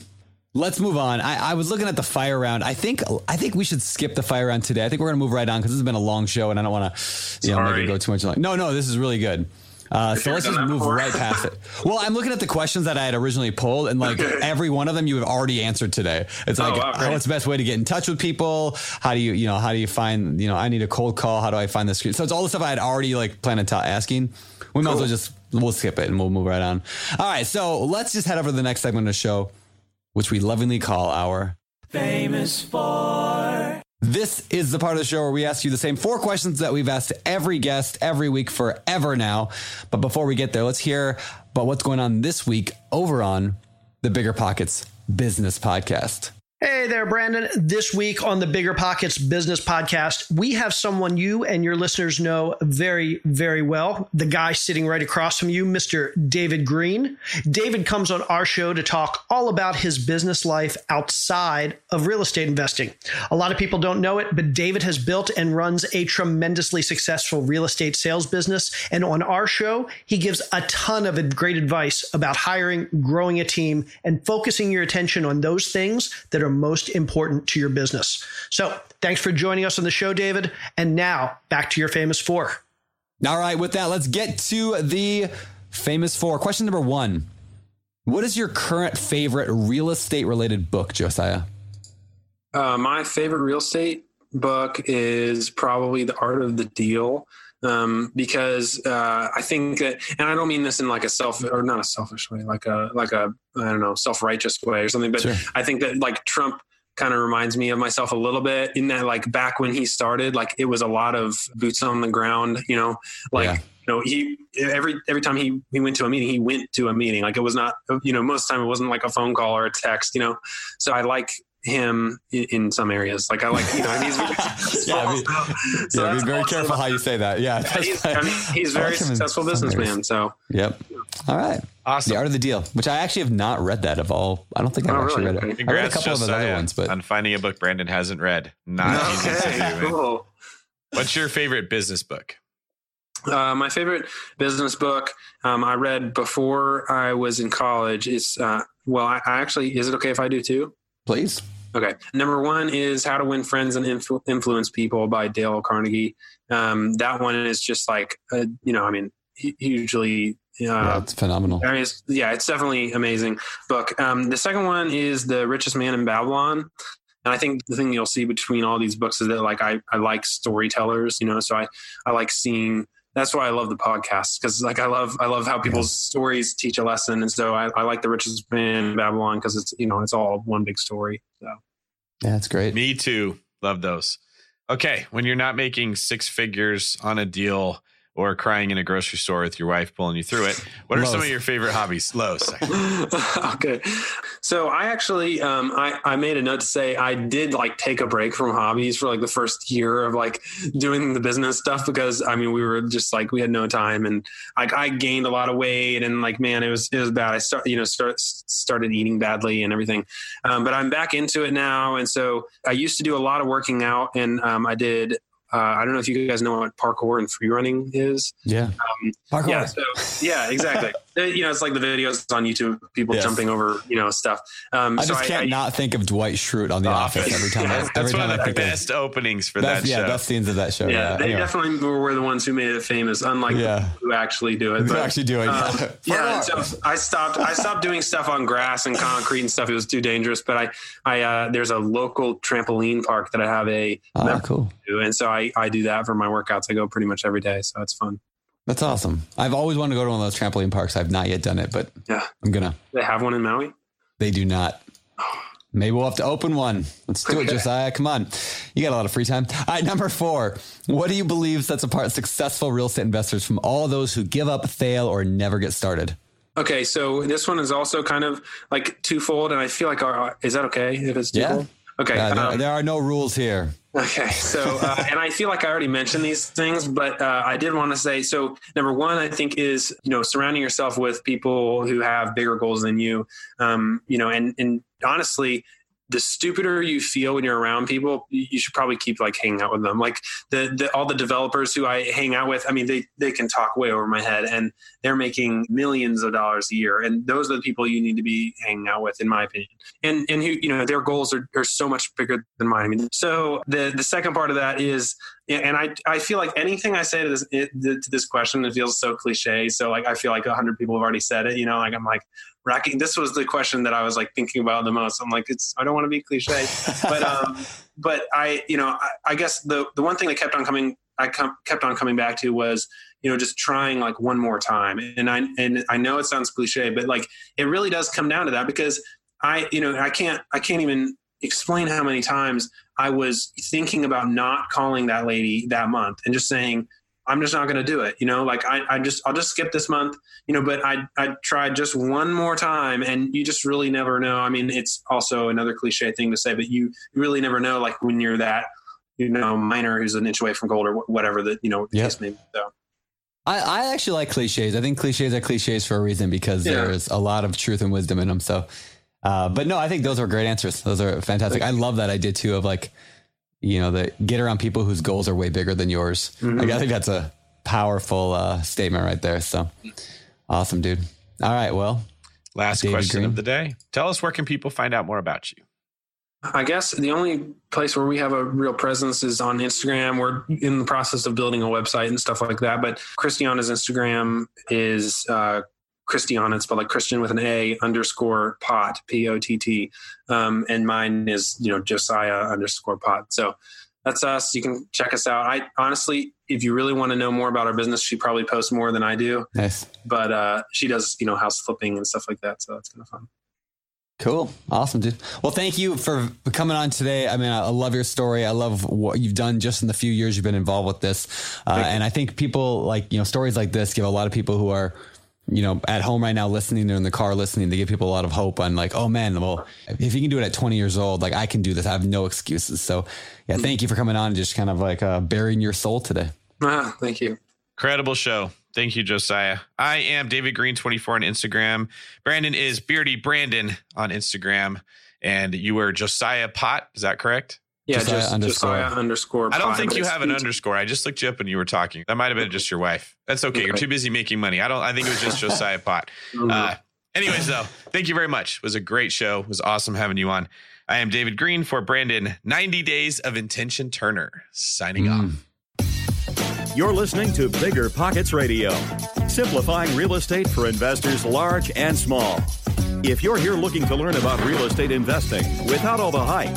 Let's move on. I, I was looking at the fire round. I think I think we should skip the fire round today. I think we're going to move right on because this has been a long show and I don't want to you know, make it go too much longer. No, no, this is really good. Uh, so let's just move right past it. Well, I'm looking at the questions that I had originally pulled, and like okay. every one of them you have already answered today. It's like, oh, wow, oh, what's the best way to get in touch with people? How do you, you know, how do you find, you know, I need a cold call. How do I find this? So it's all the stuff I had already like planned on t- asking. We might cool. as well just, we'll skip it and we'll move right on. All right. So let's just head over to the next segment of the show, which we lovingly call our Famous Four. This is the part of the show where we ask you the same four questions that we've asked every guest every week forever now. But before we get there, let's hear about what's going on this week over on the BiggerPockets Business Podcast. Hey there, Brandon. This week on the BiggerPockets Business Podcast, we have someone you and your listeners know very, very well. The guy sitting right across from you, Mister David Green. David comes on our show to talk all about his business life outside of real estate investing. A lot of people don't know it, but David has built and runs a tremendously successful real estate sales business. And on our show, he gives a ton of great advice about hiring, growing a team, and focusing your attention on those things that are most important to your business. So thanks for joining us on the show, David. And now back to your Famous Four. All right. With that, let's get to the Famous Four. Question number one. What is your current favorite real estate related book, Josiah? Uh, my favorite real estate book is probably The Art of the Deal. Um, because, uh, I think that, and I don't mean this in like a self or not a selfish way, like a, like a, I don't know, self-righteous way or something, but sure. I think that like Trump kind of reminds me of myself a little bit in that, like back when he started, like it was a lot of boots on the ground, you know, like, yeah. you know, he, every, every time he, he went to a meeting, he went to a meeting. Like it was not, you know, most of the time it wasn't like a phone call or a text, you know? So I like him in some areas. Like I like, you know, and he's yeah, be, so yeah, be very awesome. Careful how you say that. Yeah. yeah he's, I mean, he's very successful businessman. So yep. All right. Awesome. The Art of the Deal, which I actually have not read that of all. I don't think I've oh, actually really? read it. Congrats, I read a couple Josiah, of the other ones, but on finding a book Brandon hasn't read. Not okay, easy to do. Cool. What's your favorite business book? Uh, my favorite business book um, I read before I was in college is, uh, well, I, I actually, is it okay if I do too? Please. Okay. Number one is How to Win Friends and Influ- Influence People by Dale Carnegie. Um, that one is just like, uh, you know, I mean, hugely. Uh, yeah, it's phenomenal. I mean, it's, yeah, it's definitely amazing book. Um, the second one is The Richest Man in Babylon. And I think the thing you'll see between all these books is that like, I, I like storytellers, you know, so I, I like seeing, that's why I love the podcast. Cause like, I love, I love how people's yeah. stories teach a lesson. And so I, I like The Richest Man in Babylon cause it's, you know, it's all one big story. So yeah, that's great. Me too. Love those. Okay. When you're not making six figures on a deal or crying in a grocery store with your wife pulling you through it, what Lowe's. Are some of your favorite hobbies? Lowe's. Okay. So I actually, um, I, I made a note to say I did like take a break from hobbies for like the first year of like doing the business stuff because I mean, we were just like, we had no time and like I gained a lot of weight and like, man, it was, it was bad. I started, you know, start, started eating badly and everything. Um, but I'm back into it now. And so I used to do a lot of working out and um, I did Uh, I don't know if you guys know what parkour and free running is. Yeah. Um, parkour. Yeah, so, yeah, exactly. You know, it's like the videos on YouTube, people yes. jumping over, you know, stuff. Um, I so just I, can't I, not think of Dwight Schrute on The Office every time. Yeah, I, every that's time one of I the best of, openings for that yeah, show. Yeah, best scenes of that show. Yeah, yeah. they anyway. definitely were the ones who made it famous, unlike yeah. the who actually do it. Who actually do it. Um, yeah, and so I stopped I stopped doing stuff on grass and concrete and stuff. It was too dangerous. But I, I uh, there's a local trampoline park that I have a ah, cool. to. And so I, I do that for my workouts. I go pretty much every day. So it's fun. That's awesome. I've always wanted to go to one of those trampoline parks. I've not yet done it, but yeah. I'm going to. They have one in Maui? They do not. Maybe we'll have to open one. Let's do it, Josiah. Come on. You got a lot of free time. All right, number four. What do you believe sets apart successful real estate investors from all those who give up, fail, or never get started? Okay, so this one is also kind of like twofold, and I feel like, our, is that okay if it's twofold? Yeah. Okay. Uh, there, um, there are no rules here. Okay. So, uh, and I feel like I already mentioned these things, but uh, I did want to say, so number one, I think is, you know, surrounding yourself with people who have bigger goals than you, um, you know, and, and honestly, the stupider you feel when you're around people, you should probably keep like hanging out with them. Like the, the all the developers who I hang out with, I mean, they, they can talk way over my head and they're making millions of dollars a year. And those are the people you need to be hanging out with, in my opinion. And, and who, you know, their goals are, are so much bigger than mine. I mean, so the, the second part of that is, and I, I feel like anything I say to this, it, to this question, it feels so cliche. So like, I feel like a hundred people have already said it, you know, like I'm like racking. This was the question that I was like thinking about the most. I'm like, it's, I don't want to be cliche, but, um, but I, you know, I, I guess the, the one thing that kept on coming, I com- kept on coming back to was, you know, just trying like one more time. And I, and I know it sounds cliche, but like, it really does come down to that, because I, you know, I can't, I can't even explain how many times I was thinking about not calling that lady that month and just saying, I'm just not going to do it. You know, like I, I just, I'll just skip this month, you know, but I, I tried just one more time, and you just really never know. I mean, it's also another cliche thing to say, but you really never know, like when you're that, you know, miner who's an inch away from gold or whatever that, you know, the yep. case may be. So. I, I actually like cliches. I think cliches are cliches for a reason, because yeah. there's a lot of truth and wisdom in them. So, uh, but no, I think those are great answers. Those are fantastic. I love that idea too of like, you know, the get around people whose goals are way bigger than yours. Mm-hmm. Like, I think that's a powerful uh, statement right there. So awesome, dude. All right. Well, last David question Green. Of the day. Tell us, where can people find out more about you? I guess the only place where we have a real presence is on Instagram. We're in the process of building a website and stuff like that. But Christiana's Instagram is uh, Christiana. It's spelled like Christian with an A underscore Pott, P O T T. Um, and mine is, you know, Josiah underscore Pott. So that's us. You can check us out. I honestly, if you really want to know more about our business, she probably posts more than I do. Nice. But uh, she does, you know, house flipping and stuff like that. So that's kind of fun. Cool. Awesome, dude. Well, thank you for coming on today. I mean, I love your story. I love what you've done just in the few years you've been involved with this. Uh, and I think people like, you know, stories like this give a lot of people who are, you know, at home right now listening, they're in the car listening, to give people a lot of hope on like, oh man, well, if you can do it at twenty years old, like I can do this. I have no excuses. So yeah, thank you for coming on and just kind of like uh, burying your soul today. Ah, thank you. Incredible show. Thank you, Josiah. I am David Green twenty-four on Instagram. Brandon is Beardy Brandon on Instagram. And you were Josiah Pott. Is that correct? Yeah, Josiah, just, underscore. Josiah underscore. I don't Pott, think you have an underscore. I just looked you up and you were talking. That might have been just your wife. That's okay. You're too busy making money. I don't. I think it was just Josiah Pott. Uh, anyways, though, thank you very much. It was a great show. It was awesome having you on. I am David Green for Brandon. ninety Days of Intention Turner. Signing mm. off. You're listening to Bigger Pockets Radio, simplifying real estate for investors large and small. If you're here looking to learn about real estate investing without all the hype,